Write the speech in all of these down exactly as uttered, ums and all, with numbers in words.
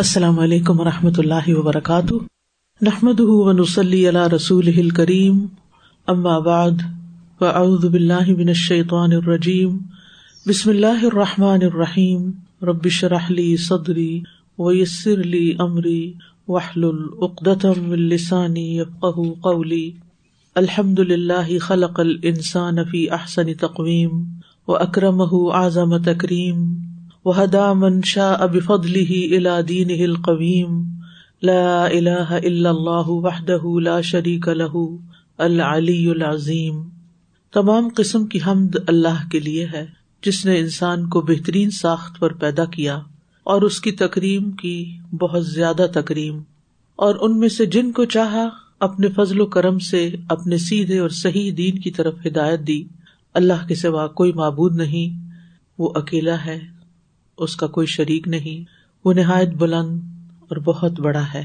السلام علیکم ورحمۃ اللہ وبرکاتہ، نحمده ونصلی علی رسوله الکریم، اما بعد، فاعوذ باللہ من الشیطان الرجیم، بسم اللہ الرحمن الرحیم، رب اشرح لی صدری ویسر لی امری واحلل عقدۃ من لسانی یفقہوا قولی۔ الحمد للہ خلق الانسان فی احسن تقویم واکرمہ اعظم تکریم، وهدى من شاء بفضله إلى دينه القويم، لا إله إلا الله وحده لا شريك له العلي العظيم۔ تمام قسم کی حمد اللہ کے لیے ہے جس نے انسان کو بہترین ساخت پر پیدا کیا اور اس کی تکریم کی بہت زیادہ تکریم، اور ان میں سے جن کو چاہا اپنے فضل و کرم سے اپنے سیدھے اور صحیح دین کی طرف ہدایت دی۔ اللہ کے سوا کوئی معبود نہیں، وہ اکیلا ہے، اس کا کوئی شریک نہیں، وہ نہایت بلند اور بہت بڑا ہے۔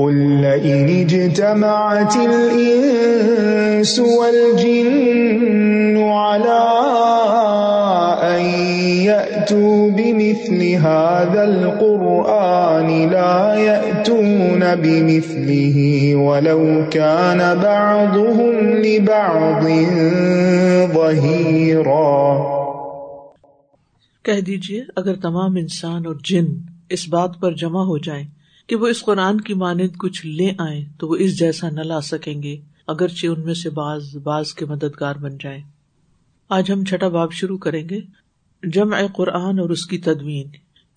قل ان اجتمعت الانس والجن على ان یاتوا بمثل هذا القرآن لا یاتون بمثله ولو كان بعضهم لبعض ظهيرا۔ کہہ دیجئے اگر تمام انسان اور جن اس بات پر جمع ہو جائیں کہ وہ اس قرآن کی مانند کچھ لے آئیں تو وہ اس جیسا نہ لا سکیں گے، اگرچہ ان میں سے بعض بعض کے مددگار بن جائیں۔ آج ہم چھٹا باب شروع کریں گے، جمع قرآن اور اس کی تدوین،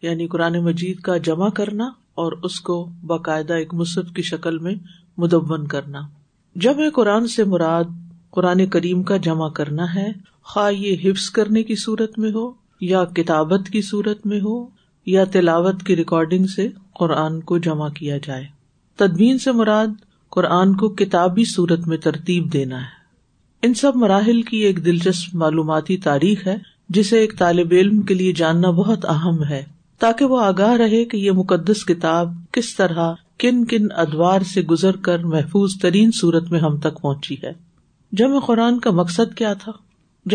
یعنی قرآن مجید کا جمع کرنا اور اس کو باقاعدہ ایک مصحف کی شکل میں مدون کرنا۔ جمع قرآن سے مراد قرآن کریم کا جمع کرنا ہے، خواہ یہ حفظ کرنے کی صورت میں ہو یا کتابت کی صورت میں ہو یا تلاوت کی ریکارڈنگ سے قرآن کو جمع کیا جائے۔ تدوین سے مراد قرآن کو کتابی صورت میں ترتیب دینا ہے۔ ان سب مراحل کی ایک دلچسپ معلوماتی تاریخ ہے جسے ایک طالب علم کے لیے جاننا بہت اہم ہے، تاکہ وہ آگاہ رہے کہ یہ مقدس کتاب کس طرح کن کن ادوار سے گزر کر محفوظ ترین صورت میں ہم تک پہنچی ہے۔ جمع قرآن کا مقصد کیا تھا؟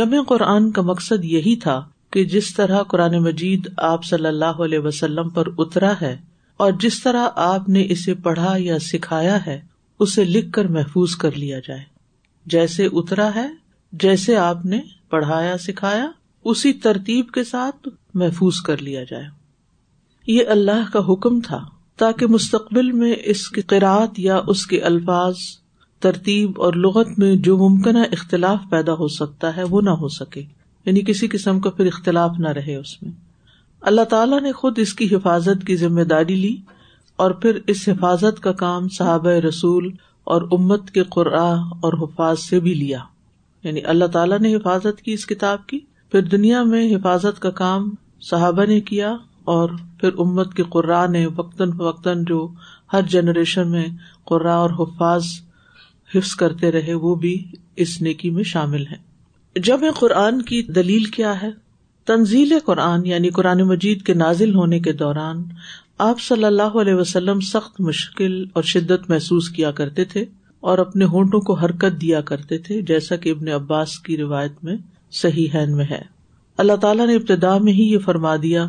جمع قرآن کا مقصد یہی تھا کہ جس طرح قرآن مجید آپ صلی اللہ علیہ وسلم پر اترا ہے اور جس طرح آپ نے اسے پڑھا یا سکھایا ہے اسے لکھ کر محفوظ کر لیا جائے۔ جیسے اترا ہے، جیسے آپ نے پڑھایا سکھایا، اسی ترتیب کے ساتھ محفوظ کر لیا جائے۔ یہ اللہ کا حکم تھا تاکہ مستقبل میں اس کی قرأت یا اس کے الفاظ، ترتیب اور لغت میں جو ممکنہ اختلاف پیدا ہو سکتا ہے وہ نہ ہو سکے، یعنی کسی قسم کا پھر اختلاف نہ رہے۔ اس میں اللہ تعالیٰ نے خود اس کی حفاظت کی ذمہ داری لی، اور پھر اس حفاظت کا کام صحابہ رسول اور امت کے قراء اور حفاظ سے بھی لیا۔ یعنی اللہ تعالیٰ نے حفاظت کی اس کتاب کی، پھر دنیا میں حفاظت کا کام صحابہ نے کیا، اور پھر امت کے قراء نے وقتاً فوقتاً، جو ہر جنریشن میں قراء اور حفاظ حفظ کرتے رہے، وہ بھی اس نیکی میں شامل ہیں۔ جمع قرآن کی دلیل کیا ہے؟ تنزیل قرآن یعنی قرآن مجید کے نازل ہونے کے دوران آپ صلی اللہ علیہ وسلم سخت مشکل اور شدت محسوس کیا کرتے تھے اور اپنے ہونٹوں کو حرکت دیا کرتے تھے، جیسا کہ ابن عباس کی روایت میں صحیحین میں ہے۔ اللہ تعالیٰ نے ابتدا میں ہی یہ فرما دیا،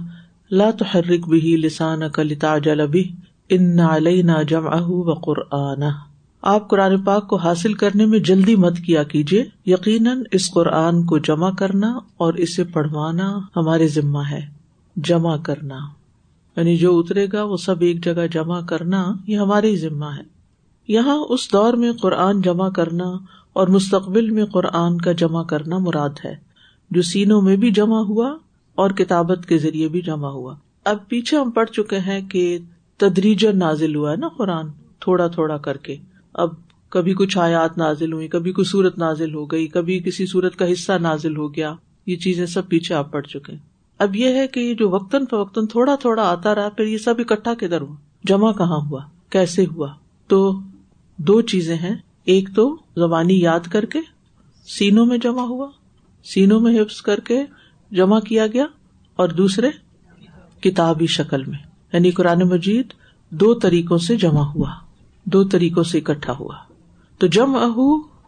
لا تحرک به لسانک لتعجل به ان علینا جمعہ وقرآنہ۔ آپ قرآن پاک کو حاصل کرنے میں جلدی مت کیا کیجیے، یقیناً اس قرآن کو جمع کرنا اور اسے پڑھوانا ہمارے ذمہ ہے۔ جمع کرنا یعنی جو اترے گا وہ سب ایک جگہ جمع کرنا، یہ ہمارے ذمہ ہے۔ یہاں اس دور میں قرآن جمع کرنا اور مستقبل میں قرآن کا جمع کرنا مراد ہے، جو سینوں میں بھی جمع ہوا اور کتابت کے ذریعے بھی جمع ہوا۔ اب پیچھے ہم پڑھ چکے ہیں کہ تدریجاً نازل ہوا ہے نا قرآن، تھوڑا تھوڑا کر کے۔ اب کبھی کچھ آیات نازل ہوئی، کبھی کوئی سورت نازل ہو گئی، کبھی کسی سورت کا حصہ نازل ہو گیا، یہ چیزیں سب پیچھے آپ پڑھ چکے۔ اب یہ ہے کہ یہ جو وقتاً فوقتاً تھوڑا تھوڑا آتا رہا، پھر یہ سب اکٹھا کدھر ہوا، جمع کہاں ہوا، کیسے ہوا؟ تو دو چیزیں ہیں، ایک تو زبانی یاد کر کے سینوں میں جمع ہوا، سینوں میں حفظ کر کے جمع کیا گیا، اور دوسرے کتابی شکل میں، یعنی قرآن مجید دو طریقوں سے جمع ہوا، دو طریقوں سے اکٹھا ہوا۔ تو جمعہ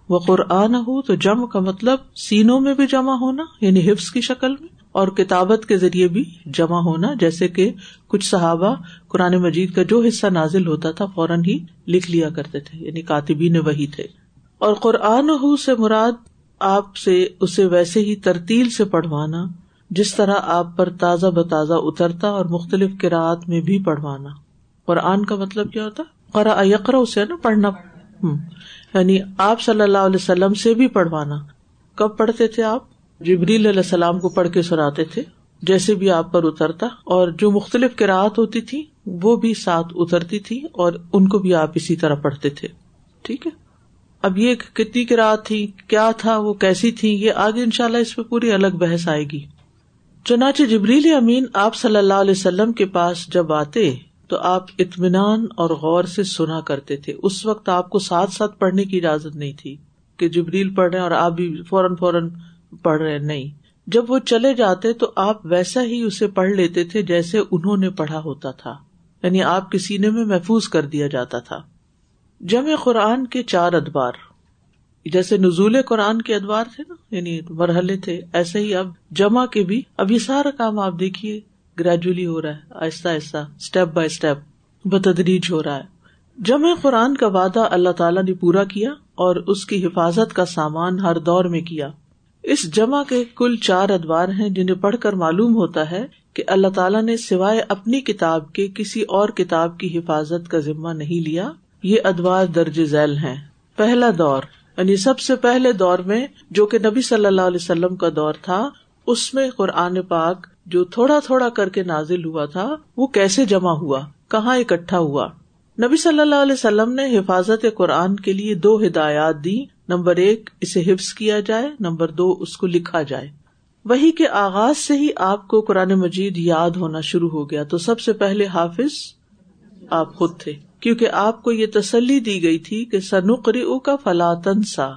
وقرآنہ، تو جمع کا مطلب سینوں میں بھی جمع ہونا یعنی حفظ کی شکل میں، اور کتابت کے ذریعے بھی جمع ہونا، جیسے کہ کچھ صحابہ قرآن مجید کا جو حصہ نازل ہوتا تھا فوراً ہی لکھ لیا کرتے تھے، یعنی کاتبین وحی تھے. اور قرآن ہو سے مراد آپ سے اسے ویسے ہی ترتیل سے پڑھوانا جس طرح آپ پر تازہ بتازہ اترتا، اور مختلف قراءات میں بھی پڑھوانا. قرآن کا مطلب کیا ہوتا؟ قرأ یقرأ سے نا پڑھنا، یعنی آپ صلی اللہ علیہ وسلم سے بھی پڑھوانا. کب پڑھتے تھے آپ؟ جبریل علیہ السلام کو پڑھ کے سناتے تھے جیسے بھی آپ پر اترتا، اور جو مختلف قراءات ہوتی تھی وہ بھی ساتھ اترتی تھی اور ان کو بھی آپ اسی طرح پڑھتے تھے. ٹھیک ہے، اب یہ کتنی قراءات تھی، کیا تھا، وہ کیسی تھی، یہ آگے انشاءاللہ اس پہ پوری الگ بحث آئے گی. چنانچہ جبریل امین آپ صلی اللہ علیہ وسلم کے پاس جب آتے تو آپ اطمینان اور غور سے سنا کرتے تھے. اس وقت آپ کو ساتھ ساتھ پڑھنے کی اجازت نہیں تھی کہ جبریل پڑھ رہے ہیں اور آپ بھی فوراً فوراً پڑھ رہے ہیں. نہیں، جب وہ چلے جاتے تو آپ ویسا ہی اسے پڑھ لیتے تھے جیسے انہوں نے پڑھا ہوتا تھا، یعنی آپ کے سینے میں محفوظ کر دیا جاتا تھا. جمع قرآن کے چار ادوار، جیسے نزول قرآن کے ادوار تھے نا، یعنی مرحلے تھے، ایسے ہی اب جمع کے بھی. اب یہ سارا کام آپ دیکھیے گریجولی ہو رہا ہے، آہستہ آہستہ، اسٹیپ بائی اسٹیپ، بتدریج ہو رہا ہے. جمع قرآن کا وعدہ اللہ تعالیٰ نے پورا کیا اور اس کی حفاظت کا سامان ہر دور میں کیا. اس جمع کے کل چار ادوار ہیں جنہیں پڑھ کر معلوم ہوتا ہے کہ اللہ تعالیٰ نے سوائے اپنی کتاب کے کسی اور کتاب کی حفاظت کا ذمہ نہیں لیا. یہ ادوار درج ذیل ہیں. پہلا دور، یعنی سب سے پہلے دور میں، جو کہ نبی صلی اللہ علیہ وسلم کا دور تھا، اس میں قرآن پاک جو تھوڑا تھوڑا کر کے نازل ہوا تھا وہ کیسے جمع ہوا، کہاں اکٹھا ہوا. نبی صلی اللہ علیہ وسلم نے حفاظت قرآن کے لیے دو ہدایات دی. نمبر ایک، اسے حفظ کیا جائے. نمبر دو، اس کو لکھا جائے. وحی کے آغاز سے ہی آپ کو قرآن مجید یاد ہونا شروع ہو گیا، تو سب سے پہلے حافظ آپ خود تھے، کیونکہ آپ کو یہ تسلی دی گئی تھی کہ سنقرئک فلا تنسیٰ،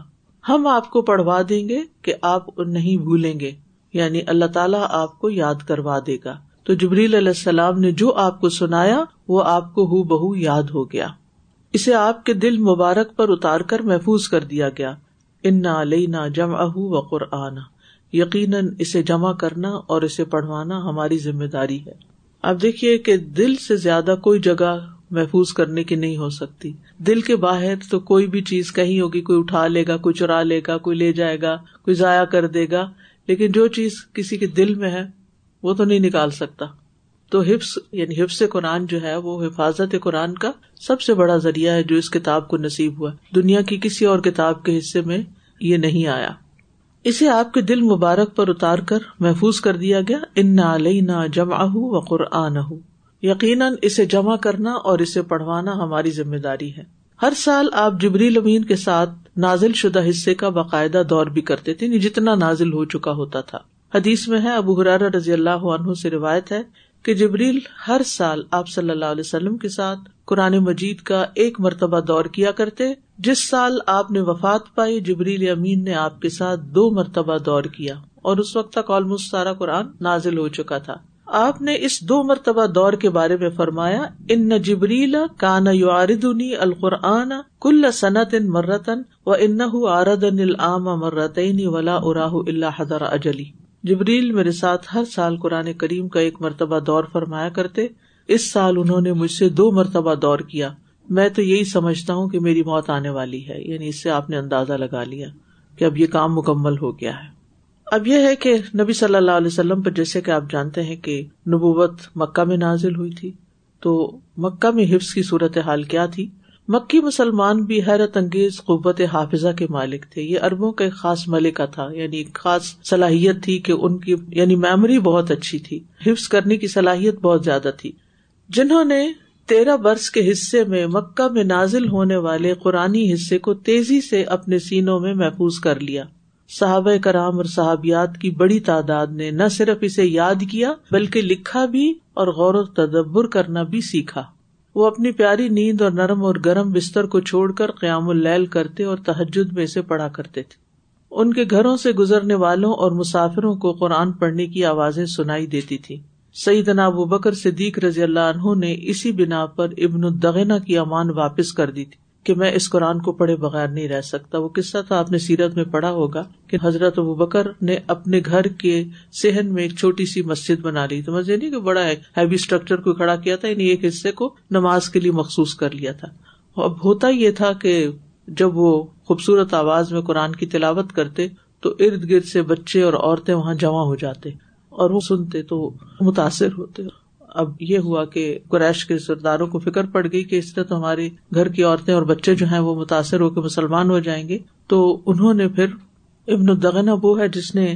ہم آپ کو پڑھوا دیں گے کہ آپ نہیں بھولیں گے، یعنی اللہ تعالیٰ آپ کو یاد کروا دے گا. تو جبریل علیہ السلام نے جو آپ کو سنایا وہ آپ کو ہو بہو یاد ہو گیا. اسے آپ کے دل مبارک پر اتار کر محفوظ کر دیا گیا. اِنَّا عَلَيْنَا جَمْعَهُ وَقُرْآنَهُ، یقیناً اسے جمع کرنا اور اسے پڑھوانا ہماری ذمہ داری ہے. آپ دیکھیے کہ دل سے زیادہ کوئی جگہ محفوظ کرنے کی نہیں ہو سکتی. دل کے باہر تو کوئی بھی چیز کہیں ہوگی، کوئی اٹھا لے گا، کوئی چرا لے گا، کوئی لے جائے گا، کوئی ضائع کر دے گا، لیکن جو چیز کسی کے دل میں ہے وہ تو نہیں نکال سکتا. تو حفظ، یعنی حفظ قرآن جو ہے وہ حفاظت قرآن کا سب سے بڑا ذریعہ ہے جو اس کتاب کو نصیب ہوا. دنیا کی کسی اور کتاب کے حصے میں یہ نہیں آیا. اسے آپ کے دل مبارک پر اتار کر محفوظ کر دیا گیا. اِنَّا عَلَيْنَا جَمْعَهُ وَقُرْآنَهُ، یقیناً اسے جمع کرنا اور اسے پڑھوانا ہماری ذمہ داری ہے. ہر سال آپ جبریل امین کے ساتھ نازل شدہ حصے کا باقاعدہ دور بھی کرتے تھے، جتنا نازل ہو چکا ہوتا تھا. حدیث میں ہے، ابو ہریرہ رضی اللہ عنہ سے روایت ہے کہ جبریل ہر سال آپ صلی اللہ علیہ وسلم کے ساتھ قرآن مجید کا ایک مرتبہ دور کیا کرتے. جس سال آپ نے وفات پائی، جبریل امین نے آپ کے ساتھ دو مرتبہ دور کیا، اور اس وقت تک آلموسٹ سارا قرآن نازل ہو چکا تھا. آپ نے اس دو مرتبہ دور کے بارے میں فرمایا، ان جبریل کان یعارضنی القرآن کل سنۃ مرۃ وانه عارضنی العام مرتین ولا اراہ الا حضر اجلی. جبریل میرے ساتھ ہر سال قرآن کریم کا ایک مرتبہ دور فرمایا کرتے. اس سال انہوں نے مجھ سے دو مرتبہ دور کیا. میں تو یہی سمجھتا ہوں کہ میری موت آنے والی ہے، یعنی اس سے آپ نے اندازہ لگا لیا کہ اب یہ کام مکمل ہو گیا ہے. اب یہ ہے کہ نبی صلی اللہ علیہ وسلم پر، جیسے کہ آپ جانتے ہیں کہ نبوت مکہ میں نازل ہوئی تھی، تو مکہ میں حفظ کی صورتحال کیا تھی. مکی مسلمان بھی حیرت انگیز قوت حافظہ کے مالک تھے. یہ عربوں کا ایک خاص ملکہ تھا، یعنی ایک خاص صلاحیت تھی کہ ان کی، یعنی میموری بہت اچھی تھی، حفظ کرنے کی صلاحیت بہت زیادہ تھی. جنہوں نے تیرہ برس کے حصے میں مکہ میں نازل ہونے والے قرآنی حصے کو تیزی سے اپنے سینوں میں محفوظ کر لیا. صحابہ کرام اور صحابیات کی بڑی تعداد نے نہ صرف اسے یاد کیا بلکہ لکھا بھی اور غور و تدبر کرنا بھی سیکھا. وہ اپنی پیاری نیند اور نرم اور گرم بستر کو چھوڑ کر قیام اللیل کرتے اور تہجد میں اسے پڑھا کرتے تھے. ان کے گھروں سے گزرنے والوں اور مسافروں کو قرآن پڑھنے کی آوازیں سنائی دیتی تھیں. سیدنا ابو بکر صدیق رضی اللہ عنہ نے اسی بنا پر ابن الدغنہ کی امان واپس کر دی تھی، کہ میں اس قرآن کو پڑھے بغیر نہیں رہ سکتا. وہ قصہ تھا, آپ نے سیرت میں پڑھا ہوگا, کہ حضرت ابوبکر نے اپنے گھر کے صحن میں ایک چھوٹی سی مسجد بنا لی. تو مسجد نہیں کہ بڑا ہیوی اسٹرکچر کو کھڑا کیا تھا, یعنی ایک حصے کو نماز کے لیے مخصوص کر لیا تھا. اب ہوتا یہ تھا کہ جب وہ خوبصورت آواز میں قرآن کی تلاوت کرتے تو ارد گرد سے بچے اور عورتیں وہاں جمع ہو جاتے اور وہ سنتے تو متاثر ہوتے. اب یہ ہوا کہ قریش کے سرداروں کو فکر پڑ گئی کہ اس طرح تو ہمارے گھر کی عورتیں اور بچے جو ہیں وہ متاثر ہو کے مسلمان ہو جائیں گے. تو انہوں نے پھر ابن الدغنہ, وہ ہے جس نے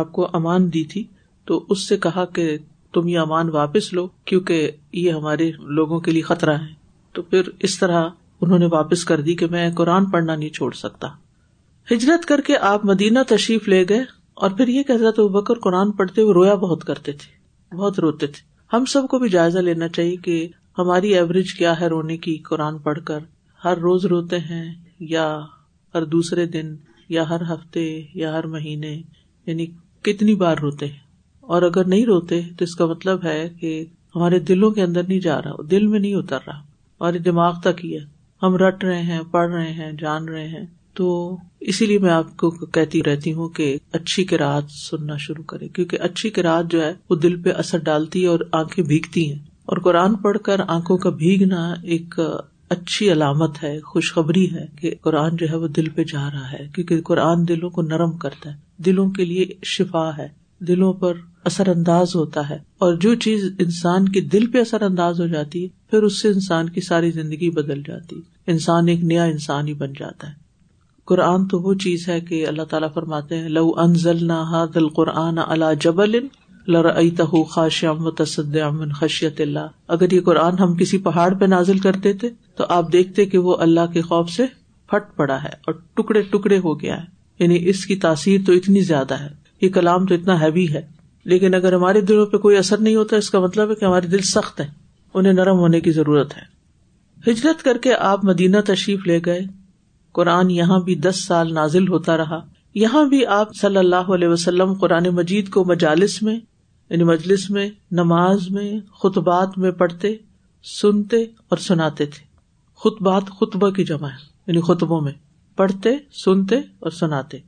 آپ کو امان دی تھی, تو اس سے کہا کہ تم یہ امان واپس لو کیونکہ یہ ہمارے لوگوں کے لیے خطرہ ہے. تو پھر اس طرح انہوں نے واپس کر دی کہ میں قرآن پڑھنا نہیں چھوڑ سکتا. ہجرت کر کے آپ مدینہ تشریف لے گئے, اور پھر یہ کہ حضرت ابوبکر قرآن پڑھتے ہوئے رویا بہت کرتے تھے, بہت روتے تھے. ہم سب کو بھی جائزہ لینا چاہیے کہ ہماری ایوریج کیا ہے رونے کی. قرآن پڑھ کر ہر روز روتے ہیں یا ہر دوسرے دن یا ہر ہفتے یا ہر مہینے, یعنی کتنی بار روتے ہیں؟ اور اگر نہیں روتے تو اس کا مطلب ہے کہ ہمارے دلوں کے اندر نہیں جا رہا, دل میں نہیں اتر رہا, اور دماغ تک ہی ہے, ہم رٹ رہے ہیں, پڑھ رہے ہیں, جان رہے ہیں. تو اسی لیے میں آپ کو کہتی رہتی ہوں کہ اچھی قرآت سننا شروع کریں, کیونکہ اچھی قرآت جو ہے وہ دل پہ اثر ڈالتی ہے اور آنکھیں بھیگتی ہیں. اور قرآن پڑھ کر آنکھوں کا بھیگنا ایک اچھی علامت ہے, خوشخبری ہے کہ قرآن جو ہے وہ دل پہ جا رہا ہے, کیونکہ قرآن دلوں کو نرم کرتا ہے, دلوں کے لیے شفا ہے, دلوں پر اثر انداز ہوتا ہے. اور جو چیز انسان کے دل پہ اثر انداز ہو جاتی ہے پھر اس سے انسان کی ساری زندگی بدل جاتی ہے, انسان ایک نیا انسان ہی بن جاتا ہے. قرآن تو وہ چیز ہے کہ اللہ تعالیٰ فرماتے ہیں لو انزلنا هذا القرآن على جبل لرأيته خاشعا متصدعا من خشية الله. اگر یہ قرآن ہم کسی پہاڑ پہ نازل کرتے تھے تو آپ دیکھتے کہ وہ اللہ کے خوف سے پھٹ پڑا ہے اور ٹکڑے ٹکڑے ہو گیا ہے, یعنی اس کی تاثیر تو اتنی زیادہ ہے, یہ کلام تو اتنا ہیوی ہے. لیکن اگر ہمارے دلوں پہ کوئی اثر نہیں ہوتا اس کا مطلب ہے کہ ہمارے دل سخت ہیں, انہیں نرم ہونے کی ضرورت ہے. ہجرت کر کے آپ مدینہ تشریف لے گئے, قرآن یہاں بھی دس سال نازل ہوتا رہا. یہاں بھی آپ صلی اللہ علیہ وسلم قرآن مجید کو مجالس میں, یعنی مجلس میں, نماز میں, خطبات میں پڑھتے, سنتے اور سناتے تھے. خطبات خطبہ کی جمع ہے, یعنی خطبوں میں پڑھتے, سنتے اور سناتے.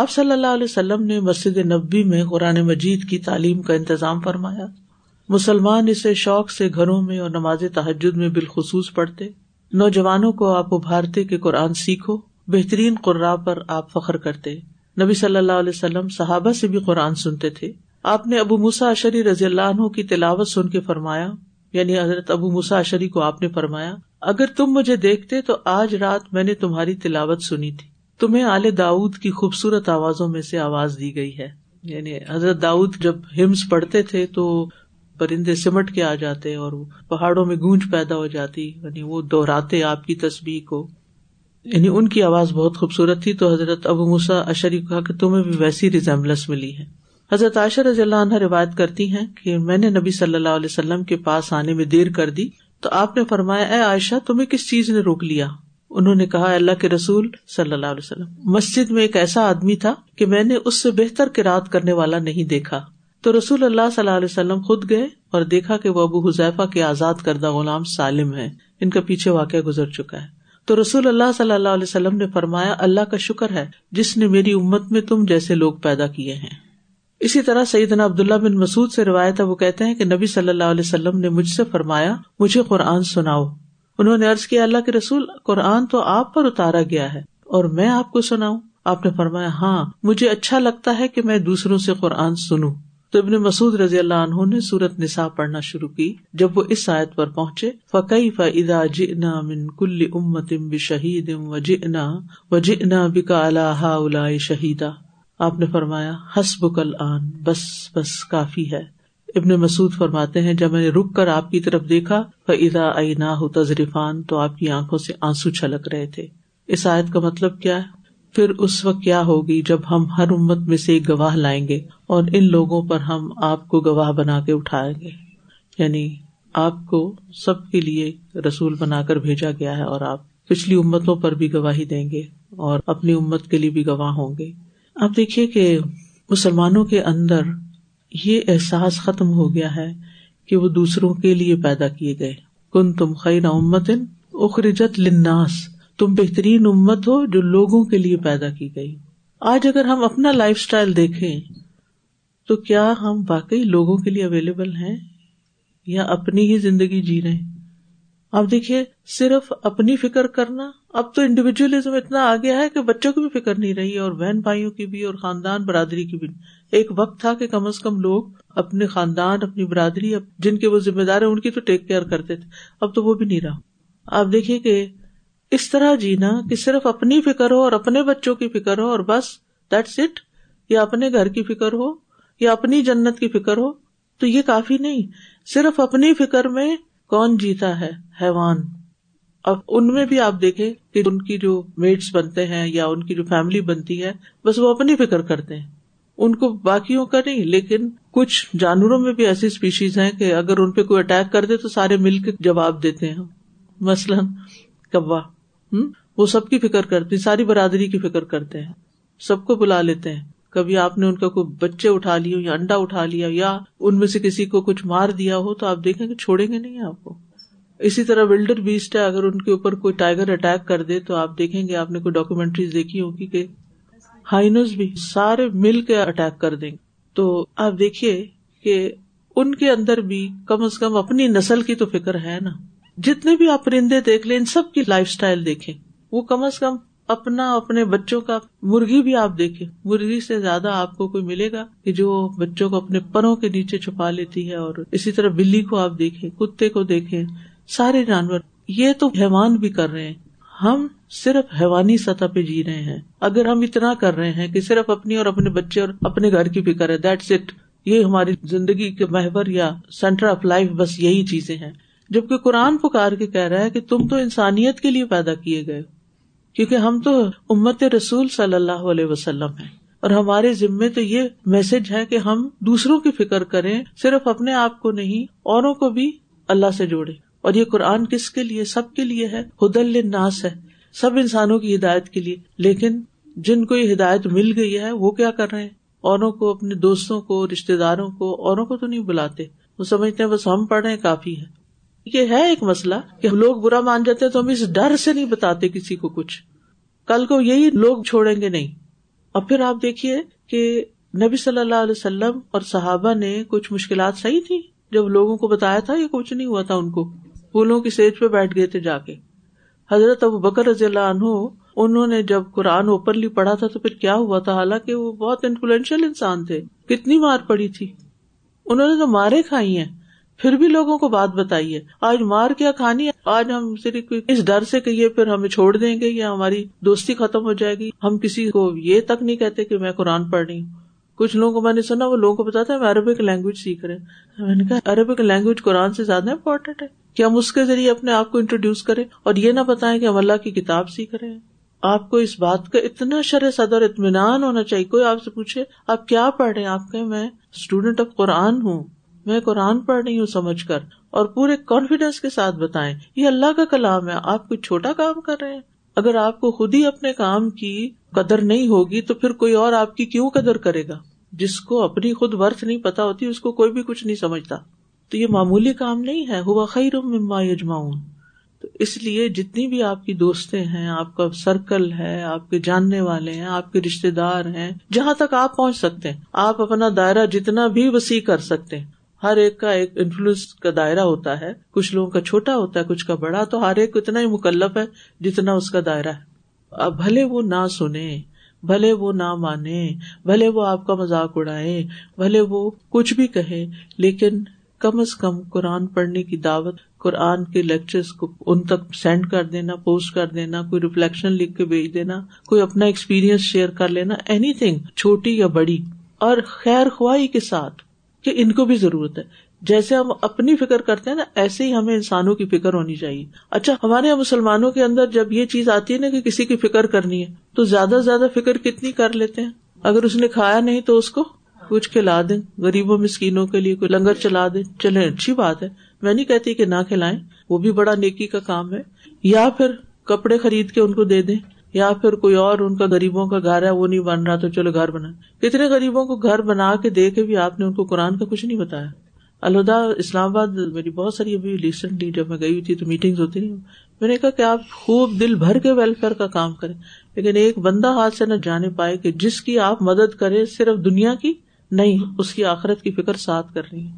آپ صلی اللہ علیہ وسلم نے مسجد نبوی میں قرآن مجید کی تعلیم کا انتظام فرمایا. مسلمان اسے شوق سے گھروں میں اور نماز تہجد میں بالخصوص پڑھتے. نوجوانوں کو آپ ابھارتے کہ قرآن سیکھو, بہترین قراء پر آپ فخر کرتے. نبی صلی اللہ علیہ وسلم صحابہ سے بھی قرآن سنتے تھے. آپ نے ابو موسیٰ اشعری رضی اللہ عنہ کی تلاوت سن کے فرمایا, یعنی حضرت ابو موسیٰ اشعری کو آپ نے فرمایا, اگر تم مجھے دیکھتے تو آج رات میں نے تمہاری تلاوت سنی تھی, تمہیں آل داؤد کی خوبصورت آوازوں میں سے آواز دی گئی ہے. یعنی حضرت داؤد جب ہمس پڑھتے تھے تو پرندے سمٹ کے آ جاتے اور پہاڑوں میں گونج پیدا ہو جاتی, یعنی وہ دہراتے آپ کی تسبیح کو, یعنی ان کی آواز بہت خوبصورت تھی. تو حضرت ابو موسیٰ اشعری کو کہا کہ تمہیں بھی ویسی ریزمبلنس ملی ہے. حضرت عائشہ رضی اللہ عنہ روایت کرتی ہیں کہ میں نے نبی صلی اللہ علیہ وسلم کے پاس آنے میں دیر کر دی تو آپ نے فرمایا, اے عائشہ, تمہیں کس چیز نے روک لیا؟ انہوں نے کہا, اللہ کے رسول صلی اللہ علیہ وسلم, مسجد میں ایک ایسا آدمی تھا کہ میں نے اس سے بہتر قرأت کرنے والا نہیں دیکھا. تو رسول اللہ صلی اللہ علیہ وسلم خود گئے اور دیکھا کہ وہ ابو حذیفہ کے آزاد کردہ غلام سالم ہیں, ان کا پیچھے واقعہ گزر چکا ہے. تو رسول اللہ صلی اللہ علیہ وسلم نے فرمایا, اللہ کا شکر ہے جس نے میری امت میں تم جیسے لوگ پیدا کیے ہیں. اسی طرح سیدنا عبداللہ بن مسعود سے روایت ہے, وہ کہتے ہیں کہ نبی صلی اللہ علیہ وسلم نے مجھ سے فرمایا, مجھے قرآن سناؤ. انہوں نے عرض کیا, اللہ کے رسول, قرآن تو آپ پر اتارا گیا ہے اور میں آپ کو سناؤں؟ آپ نے فرمایا, ہاں, مجھے اچھا لگتا ہے کہ میں دوسروں سے قرآن سنوں. تو ابن مسعود رضی اللہ عنہ نے سورۃ نساء پڑھنا شروع کی. جب وہ اس آیت پر پہنچے, فَكَيْفَ إِذَا جِئْنَا مِنْ كُلِّ أُمَّةٍ بِشَهِيدٍ وَجِئْنَا وَجِئْنَا بِكَ عَلَى هَؤُلَاءِ شَهِيدًا. آپ نے فرمایا, حَسْبُكَ الْآنَ, بس بس کافی ہے. ابن مسعود فرماتے ہیں, جب میں نے رک کر آپ کی طرف دیکھا, فَإِذَا عَيْنَاهُ تَذْرِفَانِ, تو آپ کی آنکھوں سے آنسو چھلک رہے تھے. اس آیت کا مطلب کیا ہے؟ پھر اس وقت کیا ہوگی جب ہم ہر امت میں سے ایک گواہ لائیں گے اور ان لوگوں پر ہم آپ کو گواہ بنا کے اٹھائیں گے. یعنی آپ کو سب کے لیے رسول بنا کر بھیجا گیا ہے, اور آپ پچھلی امتوں پر بھی گواہی دیں گے اور اپنی امت کے لیے بھی گواہ ہوں گے. آپ دیکھیے کہ مسلمانوں کے اندر یہ احساس ختم ہو گیا ہے کہ وہ دوسروں کے لیے پیدا کیے گئے. کنتم خیر امۃ اخرجت للناس, تم بہترین امت ہو جو لوگوں کے لیے پیدا کی گئی. آج اگر ہم اپنا لائف سٹائل دیکھیں تو کیا ہم واقعی لوگوں کے لیے اویلیبل ہیں یا اپنی ہی زندگی جی رہے ہیں؟ آپ دیکھیے صرف اپنی فکر کرنا، اب تو انڈیویجولزم اتنا آ گیا ہے کہ بچوں کی بھی فکر نہیں رہی اور بہن بھائیوں کی بھی اور خاندان برادری کی بھی. ایک وقت تھا کہ کم از کم لوگ اپنے خاندان، اپنی برادری، جن کے وہ ذمہ دار ہیں ان کی تو ٹیک کیئر کرتے تھے، اب تو وہ بھی نہیں رہا. آپ دیکھیے کہ اس طرح جینا کہ صرف اپنی فکر ہو اور اپنے بچوں کی فکر ہو اور بس دیٹس اٹ، یا اپنے گھر کی فکر ہو یا اپنی جنت کی فکر ہو، تو یہ کافی نہیں. صرف اپنی فکر میں کون جیتا ہے؟ حیوان. اب ان میں بھی آپ دیکھیں کہ ان کی جو میٹس بنتے ہیں یا ان کی جو فیملی بنتی ہے، بس وہ اپنی فکر کرتے ہیں، ان کو باقیوں کا نہیں. لیکن کچھ جانوروں میں بھی ایسی سپیشیز ہیں کہ اگر ان پہ کوئی اٹیک کر دے تو سارے مل کے جواب دیتے ہیں. مثلاً کوا، وہ سب کی فکر کرتے ہیں، ساری برادری کی فکر کرتے ہیں، سب کو بلا لیتے ہیں. کبھی آپ نے ان کا کوئی بچے اٹھا لیے یا انڈا اٹھا لیا یا ان میں سے کسی کو کچھ مار دیا ہو تو آپ دیکھیں کہ چھوڑیں گے نہیں آپ کو. اسی طرح ولڈر بیسٹ ہے، اگر ان کے اوپر کوئی ٹائیگر اٹیک کر دے تو آپ دیکھیں گے، آپ نے کوئی ڈاکیومنٹریز دیکھی ہوگی کہ ہائینوز بھی سارے مل کے اٹیک کر دیں گے. تو آپ دیکھیے کہ ان کے اندر بھی کم از کم اپنی نسل کی تو فکر ہے نا. جتنے بھی آپ پرندے دیکھ لیں، ان سب کی لائف سٹائل دیکھیں، وہ کم از کم اپنا، اپنے بچوں کا. مرغی بھی آپ دیکھیں، مرغی سے زیادہ آپ کو کوئی ملے گا کہ جو بچوں کو اپنے پروں کے نیچے چھپا لیتی ہے. اور اسی طرح بلی کو آپ دیکھیں، کتے کو دیکھیں، سارے جانور. یہ تو حیوان بھی کر رہے ہیں، ہم صرف حیوانی سطح پہ جی رہے ہیں. اگر ہم اتنا کر رہے ہیں کہ صرف اپنی اور اپنے بچے اور اپنے گھر کی فکر ہے، دیٹس اٹ، یہ ہماری زندگی کے محور یا سینٹر آف لائف، بس یہی چیزیں ہیں. جبکہ قرآن پکار کے کہہ رہا ہے کہ تم تو انسانیت کے لیے پیدا کیے گئے، کیونکہ ہم تو امت رسول صلی اللہ علیہ وسلم ہیں اور ہمارے ذمے تو یہ میسج ہے کہ ہم دوسروں کی فکر کریں، صرف اپنے آپ کو نہیں، اوروں کو بھی اللہ سے جوڑیں. اور یہ قرآن کس کے لیے؟ سب کے لیے ہے، ہدی للناس ہے، سب انسانوں کی ہدایت کے لیے. لیکن جن کو یہ ہدایت مل گئی ہے وہ کیا کر رہے ہیں؟ اوروں کو، اپنے دوستوں کو، رشتے داروں کو، اوروں کو تو نہیں بلاتے. وہ سمجھتے ہیں بس ہم پڑھ رہے ہیں کافی ہے. یہ ہے ایک مسئلہ کہ لوگ برا مان جاتے ہیں تو ہم اس ڈر سے نہیں بتاتے کسی کو کچھ، کل کو یہی لوگ چھوڑیں گے نہیں. اور پھر آپ دیکھیے کہ نبی صلی اللہ علیہ وسلم اور صحابہ نے کچھ مشکلات صحیح تھی جب لوگوں کو بتایا تھا، یہ کچھ نہیں ہوا تھا ان کو، پھولوں کی سیج پہ بیٹھ گئے تھے جا کے. حضرت ابو بکر رضی اللہ عنہ، انہوں نے جب قرآن اوپنلی پڑھا تھا تو پھر کیا ہوا تھا؟ حالانکہ وہ بہت انفلوئنشل انسان تھے، کتنی مار پڑی تھی انہوں نے، تو مارے کھائی ہیں، پھر بھی لوگوں کو بات بتائیے. آج مار کیا کھانی ہے؟ آج ہم صرف اس ڈر سے کہ یہ پھر ہمیں چھوڑ دیں گے یا ہماری دوستی ختم ہو جائے گی، ہم کسی کو یہ تک نہیں کہتے کہ میں قرآن پڑھ رہی ہوں. کچھ لوگوں کو میں نے سنا، وہ لوگوں کو بتاتا ہے میں عربک لینگویج سیکھ رہے ہیں. میں نے کہا عربک لینگویج قرآن سے زیادہ امپورٹنٹ ہے کہ ہم اس کے ذریعے اپنے آپ کو انٹروڈیوس کریں اور یہ نہ بتائیں کہ ہم اللہ کی کتاب سیکھ رہے ہیں. آپ کو اس بات کا اتنا شرح صدر اطمینان ہونا چاہیے. کوئی آپ سے پوچھے آپ کیا پڑھ رہے ہیں، آپ کہیں میں اسٹوڈینٹ آف قرآن ہوں، میں قرآن پڑھ رہی ہوں سمجھ کر، اور پورے کانفیڈینس کے ساتھ بتائیں یہ اللہ کا کلام ہے. آپ کوئی چھوٹا کام کر رہے ہیں؟ اگر آپ کو خود ہی اپنے کام کی قدر نہیں ہوگی تو پھر کوئی اور آپ کی کیوں قدر کرے گا؟ جس کو اپنی خود ورث نہیں پتا ہوتی اس کو کوئی بھی کچھ نہیں سمجھتا. تو یہ معمولی کام نہیں ہے، ہوا خیر مما یجمعون. تو اس لیے جتنی بھی آپ کی دوستیں ہیں، آپ کا سرکل ہے، آپ کے جاننے والے ہیں، آپ کے رشتے دار ہیں، جہاں تک آپ پہنچ سکتے ہیں آپ اپنا دائرہ جتنا بھی وسیع کر سکتے ہیں. ہر ایک کا ایک انفلوئنس کا دائرہ ہوتا ہے، کچھ لوگوں کا چھوٹا ہوتا ہے، کچھ کا بڑا، تو ہر ایک اتنا ہی مکلف ہے جتنا اس کا دائرہ ہے. اب بھلے وہ نہ سنیں، بھلے وہ نہ مانے، بھلے وہ آپ کا مذاق اڑائیں، بھلے وہ کچھ بھی کہیں، لیکن کم از کم قرآن پڑھنے کی دعوت، قرآن کے لیکچرز کو ان تک سینڈ کر دینا، پوسٹ کر دینا، کوئی ریفلیکشن لکھ کے بھیج دینا، کوئی اپنا ایکسپیرینس شیئر کر لینا، اینی تھنگ، چھوٹی یا بڑی، اور خیر خواہی کے ساتھ کہ ان کو بھی ضرورت ہے. جیسے ہم اپنی فکر کرتے ہیں نا، ایسے ہی ہمیں انسانوں کی فکر ہونی چاہیے. اچھا ہمارے یہاں مسلمانوں کے اندر جب یہ چیز آتی ہے نا کہ کسی کی فکر کرنی ہے تو زیادہ سے زیادہ فکر کتنی کر لیتے ہیں؟ اگر اس نے کھایا نہیں تو اس کو کچھ کھلا دیں، غریبوں مسکینوں کے لیے کوئی لنگر چلا دیں. چلیں اچھی بات ہے، میں نہیں کہتی کہ نہ کھلائیں، وہ بھی بڑا نیکی کا کام ہے. یا پھر کپڑے خرید کے ان کو دے دیں، یا پھر کوئی اور ان کا غریبوں کا گھر ہے وہ نہیں بن رہا تو چلو گھر بنا. کتنے غریبوں کو گھر بنا کے دے کے بھی آپ نے ان کو قرآن کا کچھ نہیں بتایا. الہدا اسلام آباد میری بہت ساری ابھی ریسنٹلی جب میں گئی ہوئی تھی تو میٹنگز ہوتی تھی. میں نے کہا کہ آپ خوب دل بھر کے ویلفیئر کا کام کریں, لیکن ایک بندہ ہاتھ سے نہ جانے پائے کہ جس کی آپ مدد کریں صرف دنیا کی نہیں, اس کی آخرت کی فکر ساتھ کرنی ہے.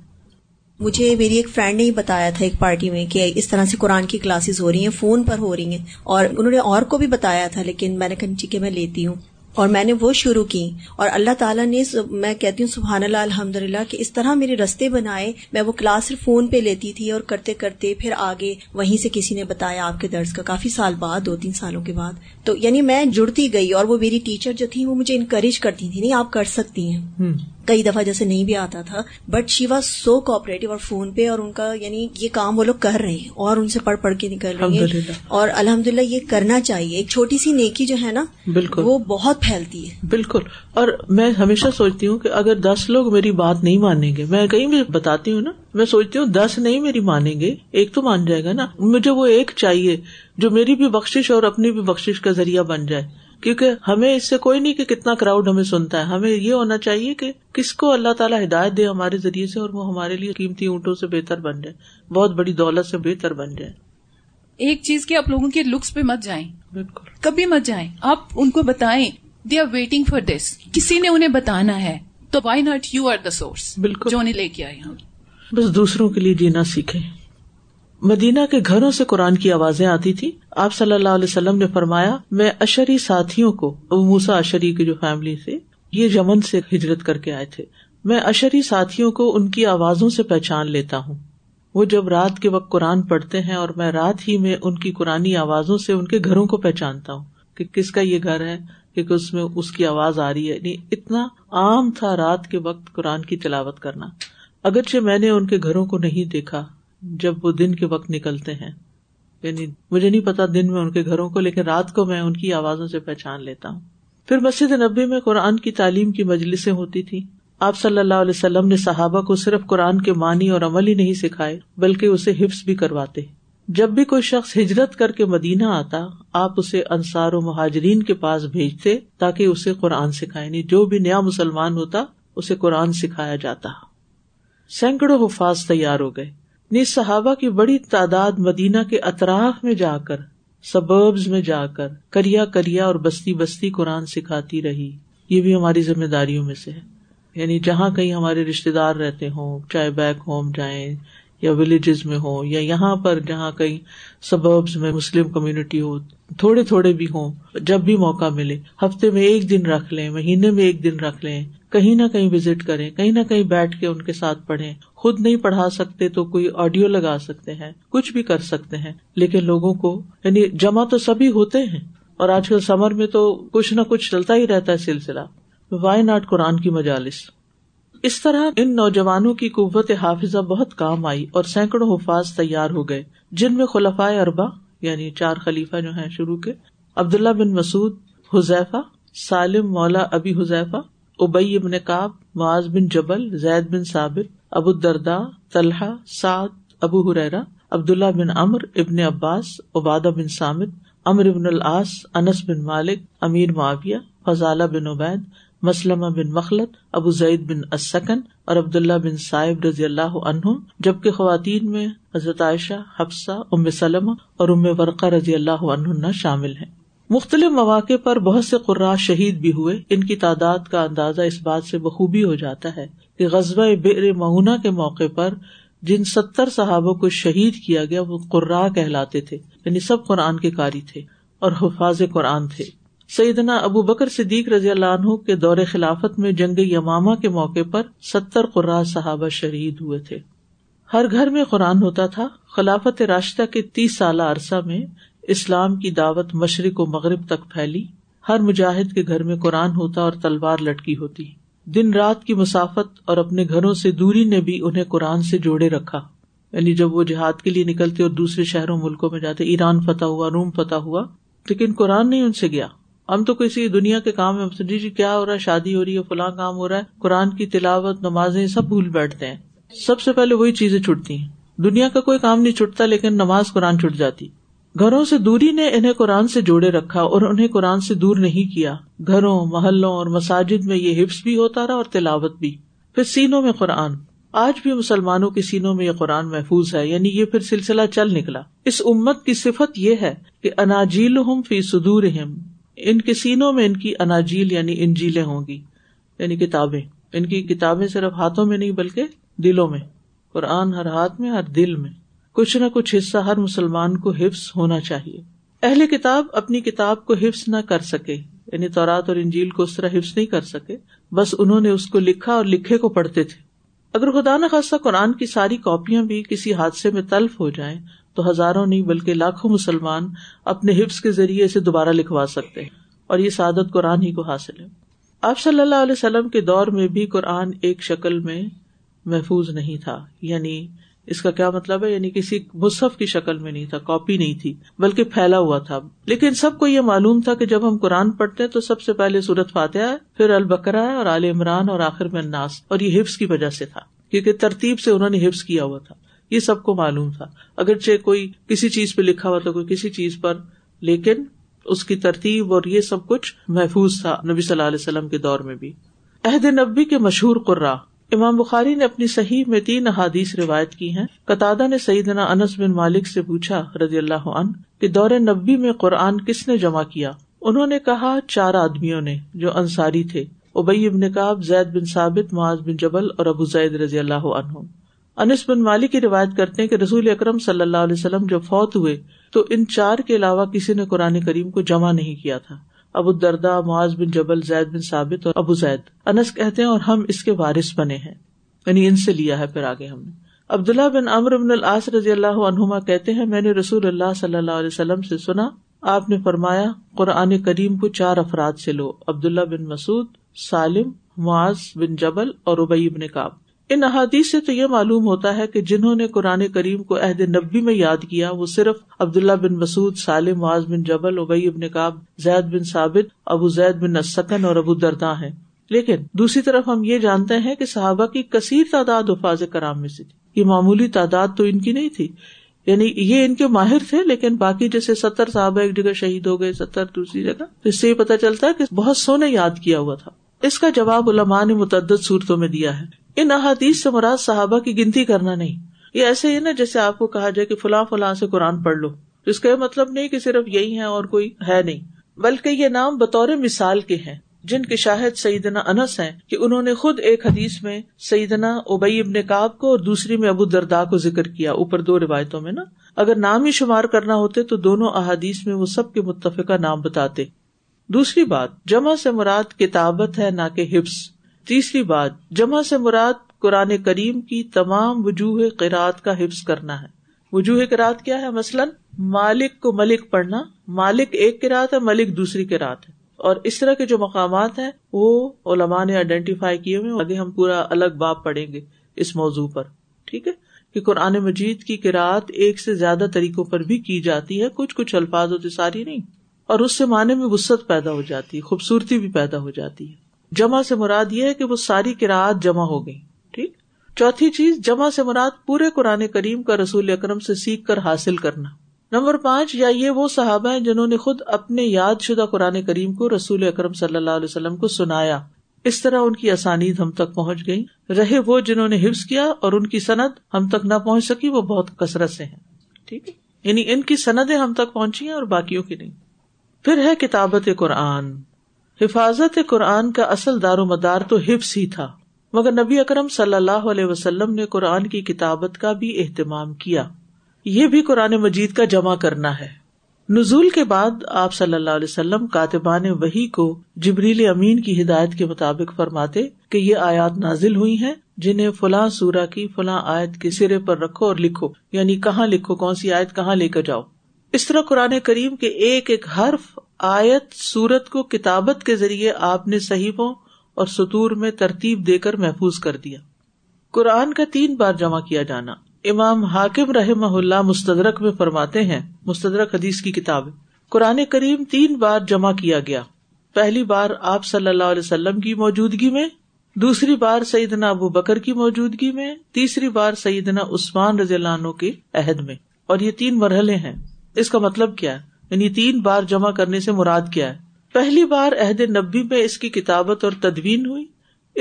مجھے میری ایک فرینڈ نے ہی بتایا تھا ایک پارٹی میں کہ اس طرح سے قرآن کی کلاسز ہو رہی ہیں, فون پر ہو رہی ہیں, اور انہوں نے اور کو بھی بتایا تھا, لیکن میں نے کہا ٹھیک ہے میں لیتی ہوں, اور میں نے وہ شروع کی. اور اللہ تعالیٰ نے, میں کہتی ہوں سبحان اللہ الحمدللہ, کہ اس طرح میرے رستے بنائے. میں وہ کلاس صرف فون پہ لیتی تھی, اور کرتے کرتے پھر آگے وہیں سے کسی نے بتایا آپ کے درس کا, کافی سال بعد, دو تین سالوں کے بعد. تو یعنی میں جڑتی گئی, اور وہ میری ٹیچر جو تھی وہ مجھے انکریج کرتی تھی, نہیں آپ کر سکتی ہیں. hmm. کئی دفعہ جیسے نہیں بھی آتا تھا, but she was so cooperative, اور فون پہ, اور ان کا یعنی یہ کام وہ لوگ کر رہے ہیں اور ان سے پڑھ پڑھ کے نکل رہے ہیں, اور الحمدللہ یہ کرنا چاہیے. ایک چھوٹی سی نیکی جو ہے نا وہ بہت پھیلتی ہے. بالکل. اور میں ہمیشہ سوچتی ہوں کہ اگر دس لوگ میری بات نہیں مانیں گے, میں کہیں بھی بتاتی ہوں نا, میں سوچتی ہوں دس نہیں میری مانیں گے, ایک تو مان جائے گا نا. مجھے وہ ایک چاہیے جو میری بھی بخشش اور اپنی بھی بخشش کا ذریعہ بن جائے, کیونکہ ہمیں اس سے کوئی نہیں کہ کتنا کراؤڈ ہمیں سنتا ہے. ہمیں یہ ہونا چاہیے کہ کس کو اللہ تعالیٰ ہدایت دے ہمارے ذریعے سے, اور وہ ہمارے لیے قیمتی اونٹوں سے بہتر بن جائے, بہت بڑی دولت سے بہتر بن جائے. ایک چیز کہ آپ لوگوں کے لکس پہ مت جائیں, بالکل کبھی مت جائیں. آپ ان کو بتائیں they are waiting for this, کسی نے انہیں بتانا ہے, تو why not you are the source. بالکل, جو انہیں لے کے آئے ہم. بس دوسروں کے لیے جینا سیکھیں. مدینہ کے گھروں سے قرآن کی آوازیں آتی تھی. آپ صلی اللہ علیہ وسلم نے فرمایا میں اشری ساتھیوں کو, ابو موسیٰ اشری کی جو فیملی سے, یہ یمن سے ہجرت کر کے آئے تھے, میں اشری ساتھیوں کو ان کی آوازوں سے پہچان لیتا ہوں. وہ جب رات کے وقت قرآن پڑھتے ہیں, اور میں رات ہی میں ان کی قرآنی آوازوں سے ان کے گھروں کو پہچانتا ہوں کہ کس کا یہ گھر ہے, کہ اس میں اس کی آواز آ رہی ہے. یعنی اتنا عام تھا رات کے وقت قرآن کی تلاوت کرنا, اگرچہ میں نے ان کے گھروں کو نہیں دیکھا جب وہ دن کے وقت نکلتے ہیں. یعنی مجھے نہیں پتا دن میں ان کے گھروں کو, لیکن رات کو میں ان کی آوازوں سے پہچان لیتا ہوں. پھر مسجد نبوی میں قرآن کی تعلیم کی مجلسیں ہوتی تھی. آپ صلی اللہ علیہ وسلم نے صحابہ کو صرف قرآن کے معنی اور عمل ہی نہیں سکھائے, بلکہ اسے حفظ بھی کرواتے. جب بھی کوئی شخص ہجرت کر کے مدینہ آتا, آپ اسے انصار و مہاجرین کے پاس بھیجتے تاکہ اسے قرآن سکھائے. یعنی جو بھی نیا مسلمان ہوتا اسے قرآن سکھایا جاتا. سینکڑوں حفاظ تیار ہو گئے. صحابہ کی بڑی تعداد مدینہ کے اطراف میں جا کر, سبربز میں جا کر, کریا کریا اور بستی بستی قرآن سکھاتی رہی. یہ بھی ہماری ذمہ داریوں میں سے ہے. یعنی جہاں کہیں ہمارے رشتے دار رہتے ہوں, چاہے بیک ہوم جائیں یا ولیجز میں ہوں, یا یہاں پر جہاں کہیں سبربز میں مسلم کمیونٹی ہو, تھوڑے تھوڑے بھی ہوں, جب بھی موقع ملے ہفتے میں ایک دن رکھ لیں, مہینے میں ایک دن رکھ لیں, کہیں نہ کہیں وزٹ کریں, کہیں نہ کہیں بیٹھ کے ان کے ساتھ پڑھیں. خود نہیں پڑھا سکتے تو کوئی آڈیو لگا سکتے ہیں, کچھ بھی کر سکتے ہیں, لیکن لوگوں کو یعنی جمع تو سبھی ہوتے ہیں, اور آج کل سمر میں تو کچھ نہ کچھ چلتا ہی رہتا ہے سلسلہ. وائی ناٹ قرآن کی مجالس. اس طرح ان نوجوانوں کی قوت حافظہ بہت کام آئی, اور سینکڑوں حفاظ تیار ہو گئے, جن میں خلفائے اربعہ یعنی چار خلیفہ جو ہیں شروع کے, عبداللہ بن مسعود, حذیفہ, سالم مولا ابی حذیفہ, ابی بن کعب, معاذ بن جبل, زید بن ثابت, ابو الدرداء, طلحہ, سعد, ابو ہریرہ, عبداللہ بن عمر, ابن عباس, عبادہ بن صامت, عمرو بن العاص, انس بن مالک, امیر معاویہ, فضالہ بن عبید, مسلمہ بن مخلد, ابو زید بن السکن اور عبداللہ بن صائب رضی اللہ عنہم. جبکہ خواتین میں حضرت عائشہ, حفصہ, ام سلمہ اور ام ورقہ رضی اللہ عنہن شامل ہیں. مختلف مواقع پر بہت سے قراء شہید بھی ہوئے. ان کی تعداد کا اندازہ اس بات سے بخوبی ہو جاتا ہے کہ غزوہ بئر معونہ کے موقع پر جن ستر صحابوں کو شہید کیا گیا وہ قراء کہلاتے تھے, یعنی سب قرآن کے قاری تھے اور حفاظ قرآن تھے. سیدنا ابو بکر صدیق رضی اللہ عنہ کے دور خلافت میں جنگ یمامہ کے موقع پر ستر قراء صحابہ شہید ہوئے تھے. ہر گھر میں قرآن ہوتا تھا. خلافت راشدہ کے تیس سالہ عرصہ میں اسلام کی دعوت مشرق و مغرب تک پھیلی. ہر مجاہد کے گھر میں قرآن ہوتا اور تلوار لٹکی ہوتی. دن رات کی مسافت اور اپنے گھروں سے دوری نے بھی انہیں قرآن سے جوڑے رکھا. یعنی جب وہ جہاد کے لیے نکلتے اور دوسرے شہروں ملکوں میں جاتے, ایران فتح ہوا, روم فتح ہوا, لیکن قرآن نہیں ان سے گیا. ہم تو کسی دنیا کے کام میں جی جی کیا ہو رہا ہے, شادی ہو رہی ہے, فلاں کام ہو رہا ہے, قرآن کی تلاوت, نمازیں سب بھول بیٹھتے ہیں. سب سے پہلے وہی چیزیں چھٹتی ہیں. دنیا کا کوئی کام نہیں چھٹتا, لیکن نماز قرآن چھٹ جاتی. گھروں سے دوری نے انہیں قرآن سے جوڑے رکھا اور انہیں قرآن سے دور نہیں کیا. گھروں, محلوں اور مساجد میں یہ حفظ بھی ہوتا رہا اور تلاوت بھی. پھر سینوں میں قرآن. آج بھی مسلمانوں کے سینوں میں یہ قرآن محفوظ ہے، یعنی یہ پھر سلسلہ چل نکلا۔ اس امت کی صفت یہ ہے کہ اناجیلہم فی صدورہم، ان کے سینوں میں ان کی اناجیل یعنی انجیلیں ہوں گی، یعنی کتابیں۔ ان کی کتابیں صرف ہاتھوں میں نہیں بلکہ دلوں میں، قرآن ہر ہاتھ میں، ہر دل میں، کچھ نہ کچھ حصہ ہر مسلمان کو حفظ ہونا چاہیے۔ اہل کتاب اپنی کتاب کو حفظ نہ کر سکے، یعنی تورات اور انجیل کو اس طرح حفظ نہیں کر سکے، بس انہوں نے اس کو لکھا اور لکھے کو پڑھتے تھے۔ اگر خدا نخواستہ قرآن کی ساری کاپیاں بھی کسی حادثے میں تلف ہو جائیں تو ہزاروں نہیں بلکہ لاکھوں مسلمان اپنے حفظ کے ذریعے اسے دوبارہ لکھوا سکتے ہیں، اور یہ سعادت قرآن ہی کو حاصل ہے۔ آپ صلی اللہ علیہ وسلم کے دور میں بھی قرآن ایک شکل میں محفوظ نہیں تھا، یعنی اس کا کیا مطلب ہے؟ یعنی کسی مصحف کی شکل میں نہیں تھا، کاپی نہیں تھی، بلکہ پھیلا ہوا تھا۔ لیکن سب کو یہ معلوم تھا کہ جب ہم قرآن پڑھتے ہیں تو سب سے پہلے سورۃ فاتحہ ہے، پھر البقرہ ہے اور آل عمران، اور آخر میں الناس، اور یہ حفظ کی وجہ سے تھا، کیونکہ ترتیب سے انہوں نے حفظ کیا ہوا تھا، یہ سب کو معلوم تھا، اگرچہ کوئی کسی چیز پہ لکھا ہوا تھا، کوئی کسی چیز پر، لیکن اس کی ترتیب اور یہ سب کچھ محفوظ تھا نبی صلی اللہ علیہ وسلم کے دور میں بھی۔ عہد نبوی کے مشہور قراء امام بخاری نے اپنی صحیح میں تین احادیث روایت کی ہیں۔ قتادہ نے سیدنا انس بن مالک سے پوچھا رضی اللہ عنہ کہ دور نبوی میں قرآن کس نے جمع کیا؟ انہوں نے کہا چار آدمیوں نے جو انصاری تھے، ابی بن کعب، زید بن ثابت، معاذ بن جبل اور ابو زید رضی اللہ عنہ۔ انس بن مالک کی روایت کرتے ہیں کہ رسول اکرم صلی اللہ علیہ وسلم جب فوت ہوئے تو ان چار کے علاوہ کسی نے قرآن کریم کو جمع نہیں کیا تھا، ابو الدرداء، معاذ بن جبل، زید بن ثابت اور ابو زید۔ انس کہتے ہیں اور ہم اس کے وارث بنے ہیں، یعنی ان سے لیا ہے۔ پھر آگے ہم نے عبداللہ بن عمرو بن العاص رضی اللہ عنہما کہتے ہیں میں نے رسول اللہ صلی اللہ علیہ وسلم سے سنا، آپ نے فرمایا قرآن کریم کو چار افراد سے لو، عبداللہ بن مسعود، سالم، معاذ بن جبل اور ابی بن کعب۔ ان احادیث سے تو یہ معلوم ہوتا ہے کہ جنہوں نے قرآن کریم کو عہد نبوی میں یاد کیا وہ صرف عبداللہ بن مسعود، سالم، معاذ بن جبل، ابی بن کعب، زید بن ثابت، ابو زید بن السکن اور ابو درداء ہیں۔ لیکن دوسری طرف ہم یہ جانتے ہیں کہ صحابہ کی کثیر تعداد حفاظ کرام میں سے تھی، یہ معمولی تعداد تو ان کی نہیں تھی، یعنی یہ ان کے ماہر تھے، لیکن باقی جیسے ستر صحابہ ایک جگہ شہید ہو گئے، ستر دوسری جگہ، تو اس سے یہ پتہ چلتا ہے کہ بہت سو نے یاد کیا ہوا تھا۔ اس کا جواب علماء نے متعدد صورتوں میں دیا ہے۔ ان احادیث سے مراد صحابہ کی گنتی کرنا نہیں، یہ ایسے ہی نا جیسے آپ کو کہا جائے کہ فلاں فلاں سے قرآن پڑھ لو، اس کا یہ مطلب نہیں کہ صرف یہی ہیں اور کوئی ہے نہیں، بلکہ یہ نام بطور مثال کے ہیں، جن کے شاہد سیدنا انس ہیں کہ انہوں نے خود ایک حدیث میں سیدنا ابی ابن کعب کو اور دوسری میں ابو الدرداء کو ذکر کیا، اوپر دو روایتوں میں نا۔ اگر نام ہی شمار کرنا ہوتے تو دونوں احادیث میں وہ سب کے متفقہ نام بتاتے۔ دوسری بات، جمع سے مراد کتابت ہے، نہ کہ حفظ۔ تیسری بات، جمع سے مراد قرآن کریم کی تمام وجوہ قرات کا حفظ کرنا ہے۔ وجوہ قرات کیا ہے؟ مثلا مالک کو ملک پڑھنا، مالک ایک قرات ہے، ملک دوسری قرات ہے، اور اس طرح کے جو مقامات ہیں وہ علماء نے آئیڈینٹیفائی کیے ہوئے، آگے ہم پورا الگ باب پڑھیں گے اس موضوع پر، ٹھیک ہے، کہ قرآن مجید کی قرات ایک سے زیادہ طریقوں پر بھی کی جاتی ہے، کچھ کچھ الفاظ ہوتے ساری نہیں، اور اس سے معنی میں وسعت پیدا ہو جاتی ہے، خوبصورتی بھی پیدا ہو جاتی ہے۔ جمع سے مراد یہ ہے کہ وہ ساری قرآت جمع ہو گئی، ٹھیک۔ چوتھی چیز، جمع سے مراد پورے قرآن کریم کا رسول اکرم سے سیکھ کر حاصل کرنا۔ نمبر پانچ، یا یہ وہ صحابہ ہیں جنہوں نے خود اپنے یاد شدہ قرآن کریم کو رسول اکرم صلی اللہ علیہ وسلم کو سنایا، اس طرح ان کی اسانید ہم تک پہنچ گئی۔ رہے وہ جنہوں نے حفظ کیا اور ان کی سند ہم تک نہ پہنچ سکی، وہ بہت کثرت سے ہیں، ٹھیک ہے، یعنی ان کی سندیں ہم تک پہنچی ہیں اور باقیوں کی نہیں۔ پھر ہے کتابت قرآن۔ حفاظت قرآن کا اصل دار و مدار تو حفظ ہی تھا، مگر نبی اکرم صلی اللہ علیہ وسلم نے قرآن کی کتابت کا بھی اہتمام کیا، یہ بھی قرآن مجید کا جمع کرنا ہے۔ نزول کے بعد آپ صلی اللہ علیہ وسلم کاتبان وحی کو جبریل امین کی ہدایت کے مطابق فرماتے کہ یہ آیات نازل ہوئی ہیں، جنہیں فلاں سورہ کی فلاں آیت کے سرے پر رکھو اور لکھو، یعنی کہاں لکھو، کون سی آیت کہاں لے کر جاؤ۔ اس طرح قرآن کریم کے ایک ایک حرف، آیت، سورت کو کتابت کے ذریعے آپ نے صحیفوں اور سطور میں ترتیب دے کر محفوظ کر دیا۔ قرآن کا تین بار جمع کیا جانا۔ امام حاکم رحمہ اللہ مستدرک میں فرماتے ہیں، مستدرک حدیث کی کتاب، قرآن کریم تین بار جمع کیا گیا، پہلی بار آپ صلی اللہ علیہ وسلم کی موجودگی میں، دوسری بار سیدنا ابو بکر کی موجودگی میں، تیسری بار سیدنا عثمان رضی اللہ عنہ کے عہد میں، اور یہ تین مرحلے ہیں۔ اس کا مطلب کیا ہے؟ یعنی تین بار جمع کرنے سے مراد کیا ہے؟ پہلی بار عہد نبوی میں اس کی کتابت اور تدوین ہوئی،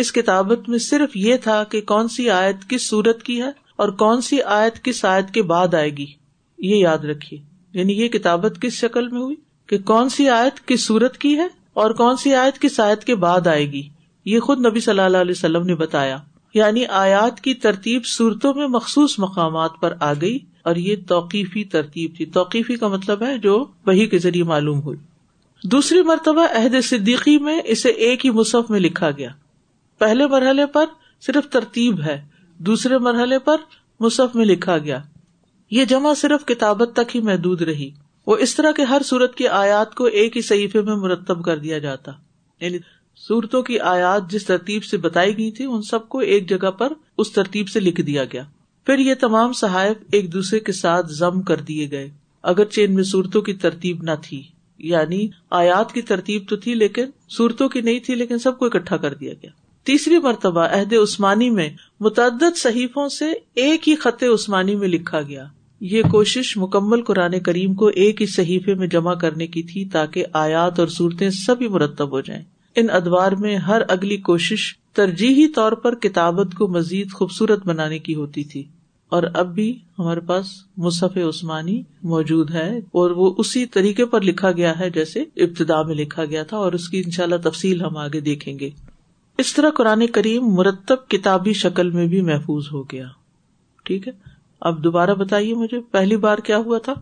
اس کتابت میں صرف یہ تھا کہ کون سی آیت کس سورت کی ہے اور کون سی آیت کس آیت کے بعد آئے گی. یہ یاد رکھیے، یعنی یہ کتابت کس شکل میں ہوئی کہ کون سی آیت کس سورت کی ہے اور کون سی آیت کس آیت کے بعد آئے گی. یہ خود نبی صلی اللہ علیہ وسلم نے بتایا، یعنی آیات کی ترتیب صورتوں میں مخصوص مقامات پر آ گئی اور یہ توقیفی ترتیب تھی. توقیفی کا مطلب ہے جو وحی کے ذریعے معلوم ہوئی. دوسری مرتبہ عہد صدیقی میں اسے ایک ہی مصحف میں لکھا گیا. پہلے مرحلے پر صرف ترتیب ہے، دوسرے مرحلے پر مصحف میں لکھا گیا. یہ جمع صرف کتابت تک ہی محدود رہی. وہ اس طرح کے ہر صورت کی آیات کو ایک ہی صحیفے میں مرتب کر دیا جاتا، یعنی صورتوں کی آیات جس ترتیب سے بتائی گئی تھی ان سب کو ایک جگہ پر اس ترتیب سے لکھ دیا گیا. پھر یہ تمام صحائف ایک دوسرے کے ساتھ ضم کر دیے گئے، اگرچہ ان میں صورتوں کی ترتیب نہ تھی. یعنی آیات کی ترتیب تو تھی لیکن صورتوں کی نہیں تھی، لیکن سب کو اکٹھا کر دیا گیا. تیسری مرتبہ عہد عثمانی میں متعدد صحیفوں سے ایک ہی خط عثمانی میں لکھا گیا. یہ کوشش مکمل قرآن کریم کو ایک ہی صحیفے میں جمع کرنے کی تھی تاکہ آیات اور صورتیں سبھی مرتب ہو جائیں. ان ادوار میں ہر اگلی کوشش ترجیحی طور پر کتابت کو مزید خوبصورت بنانے کی ہوتی تھی، اور اب بھی ہمارے پاس مصحف عثمانی موجود ہے اور وہ اسی طریقے پر لکھا گیا ہے جیسے ابتدا میں لکھا گیا تھا، اور اس کی انشاءاللہ تفصیل ہم آگے دیکھیں گے. اس طرح قرآن کریم مرتب کتابی شکل میں بھی محفوظ ہو گیا. ٹھیک ہے، اب دوبارہ بتائیے مجھے، پہلی بار کیا ہوا تھا؟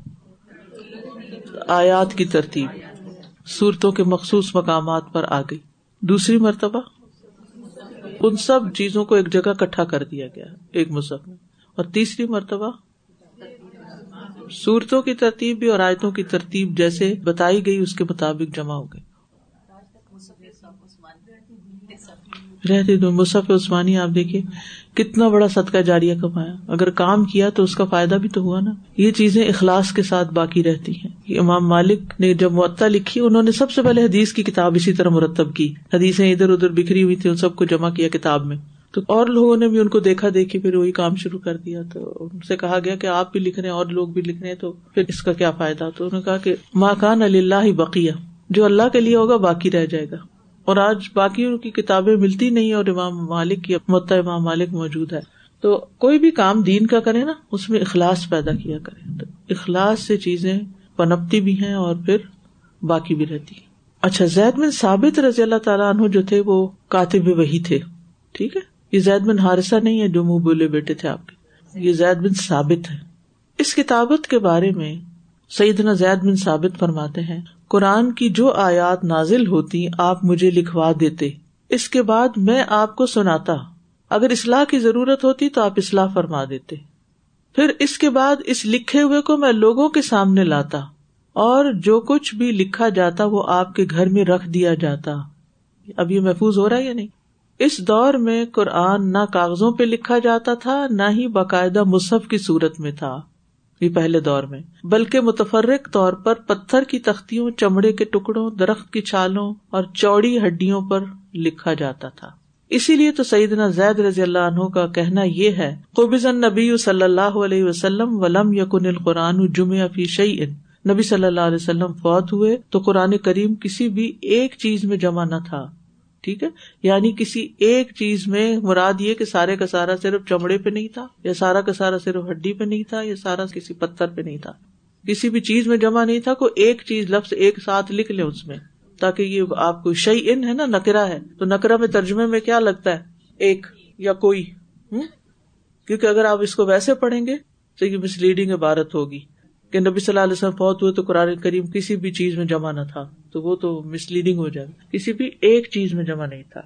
آیات کی ترتیب صورتوں کے مخصوص مقامات پر آ گئی. دوسری مرتبہ ان سب چیزوں کو ایک جگہ اکٹھا کر دیا گیا ایک مصحف میں. اور تیسری مرتبہ صورتوں کی ترتیب بھی اور آیتوں کی ترتیب جیسے بتائی گئی اس کے مطابق جمع ہو گئی. رہتے تو مصحف عثمانی آپ دیکھیے کتنا بڑا صدقہ جاریہ کمایا. اگر کام کیا تو اس کا فائدہ بھی تو ہوا نا. یہ چیزیں اخلاص کے ساتھ باقی رہتی ہیں. امام مالک نے جب موطا لکھی انہوں نے سب سے پہلے حدیث کی کتاب اسی طرح مرتب کی. حدیثیں ادھر ادھر بکھری ہوئی تھی، ان سب کو جمع کیا کتاب میں. تو اور لوگوں نے بھی ان کو دیکھا دیکھی پھر وہی کام شروع کر دیا. تو ان سے کہا گیا کہ آپ بھی لکھ رہے ہیں اور لوگ بھی لکھ رہے ہیں، تو پھر اس کا کیا فائدہ؟ تو انہوں نے کہا کہ ما کان للہ بقیہ، جو اللہ کے لیے ہوگا باقی رہ جائے گا. اور آج باقیوں کی کتابیں ملتی نہیں اور امام مالک کی موطا امام مالک موجود ہے. تو کوئی بھی کام دین کا کرے نا، اس میں اخلاص پیدا کیا کرے. تو اخلاص سے چیزیں پنپتی بھی ہیں اور پھر باقی بھی رہتی ہیں. اچھا، زید بن ثابت رضی اللہ تعالیٰ عنہ جو تھے وہ کاتب وحی تھے. ٹھیک ہے، یہ زید بن حارثہ نہیں ہے جو منہ بولے بیٹے تھے آپ کے، یہ زید بن ثابت ہے. اس کتابت کے بارے میں سیدنا زید بن ثابت فرماتے ہیں، قرآن کی جو آیات نازل ہوتی آپ مجھے لکھوا دیتے، اس کے بعد میں آپ کو سناتا. اگر اصلاح کی ضرورت ہوتی تو آپ اصلاح فرما دیتے. پھر اس کے بعد اس لکھے ہوئے کو میں لوگوں کے سامنے لاتا اور جو کچھ بھی لکھا جاتا وہ آپ کے گھر میں رکھ دیا جاتا. اب یہ محفوظ ہو رہا ہے یا نہیں؟ اس دور میں قرآن نہ کاغذوں پہ لکھا جاتا تھا نہ ہی باقاعدہ مصحف کی صورت میں تھا، پہلے دور میں، بلکہ متفرق طور پر پتھر کی تختیوں، چمڑے کے ٹکڑوں، درخت کی چھالوں اور چوڑی ہڈیوں پر لکھا جاتا تھا. اسی لیے تو سیدنا زید رضی اللہ عنہ کا کہنا یہ ہے، قبض النبی صلی اللہ علیہ وسلم ولم یکن القرآن جمع فی شیء، نبی صلی اللہ علیہ وسلم فوت ہوئے تو قرآن کریم کسی بھی ایک چیز میں جمع نہ تھا. ٹھیک ہے، یعنی کسی ایک چیز میں مراد یہ کہ سارے کا سارا صرف چمڑے پہ نہیں تھا، یا سارا کا سارا صرف ہڈی پہ نہیں تھا، یا سارا کسی پتھر پہ نہیں تھا. کسی بھی چیز میں جمع نہیں تھا. کوئی ایک چیز لفظ ایک ساتھ لکھ لیں اس میں، تاکہ یہ آپ کو شیئن ہے نا، نکرہ ہے، تو نکرہ میں ترجمے میں کیا لگتا ہے؟ ایک یا کوئی. ہوں، کیونکہ اگر آپ اس کو ویسے پڑھیں گے تو یہ مسلیڈنگ عبارت ہوگی کہ نبی صلی اللہ علیہ وسلم فوت ہوئے تو قرآن کریم کسی بھی چیز میں جمع نہ تھا، تو وہ تو مسلیڈنگ ہو جائے. کسی بھی ایک چیز میں جمع نہیں تھا،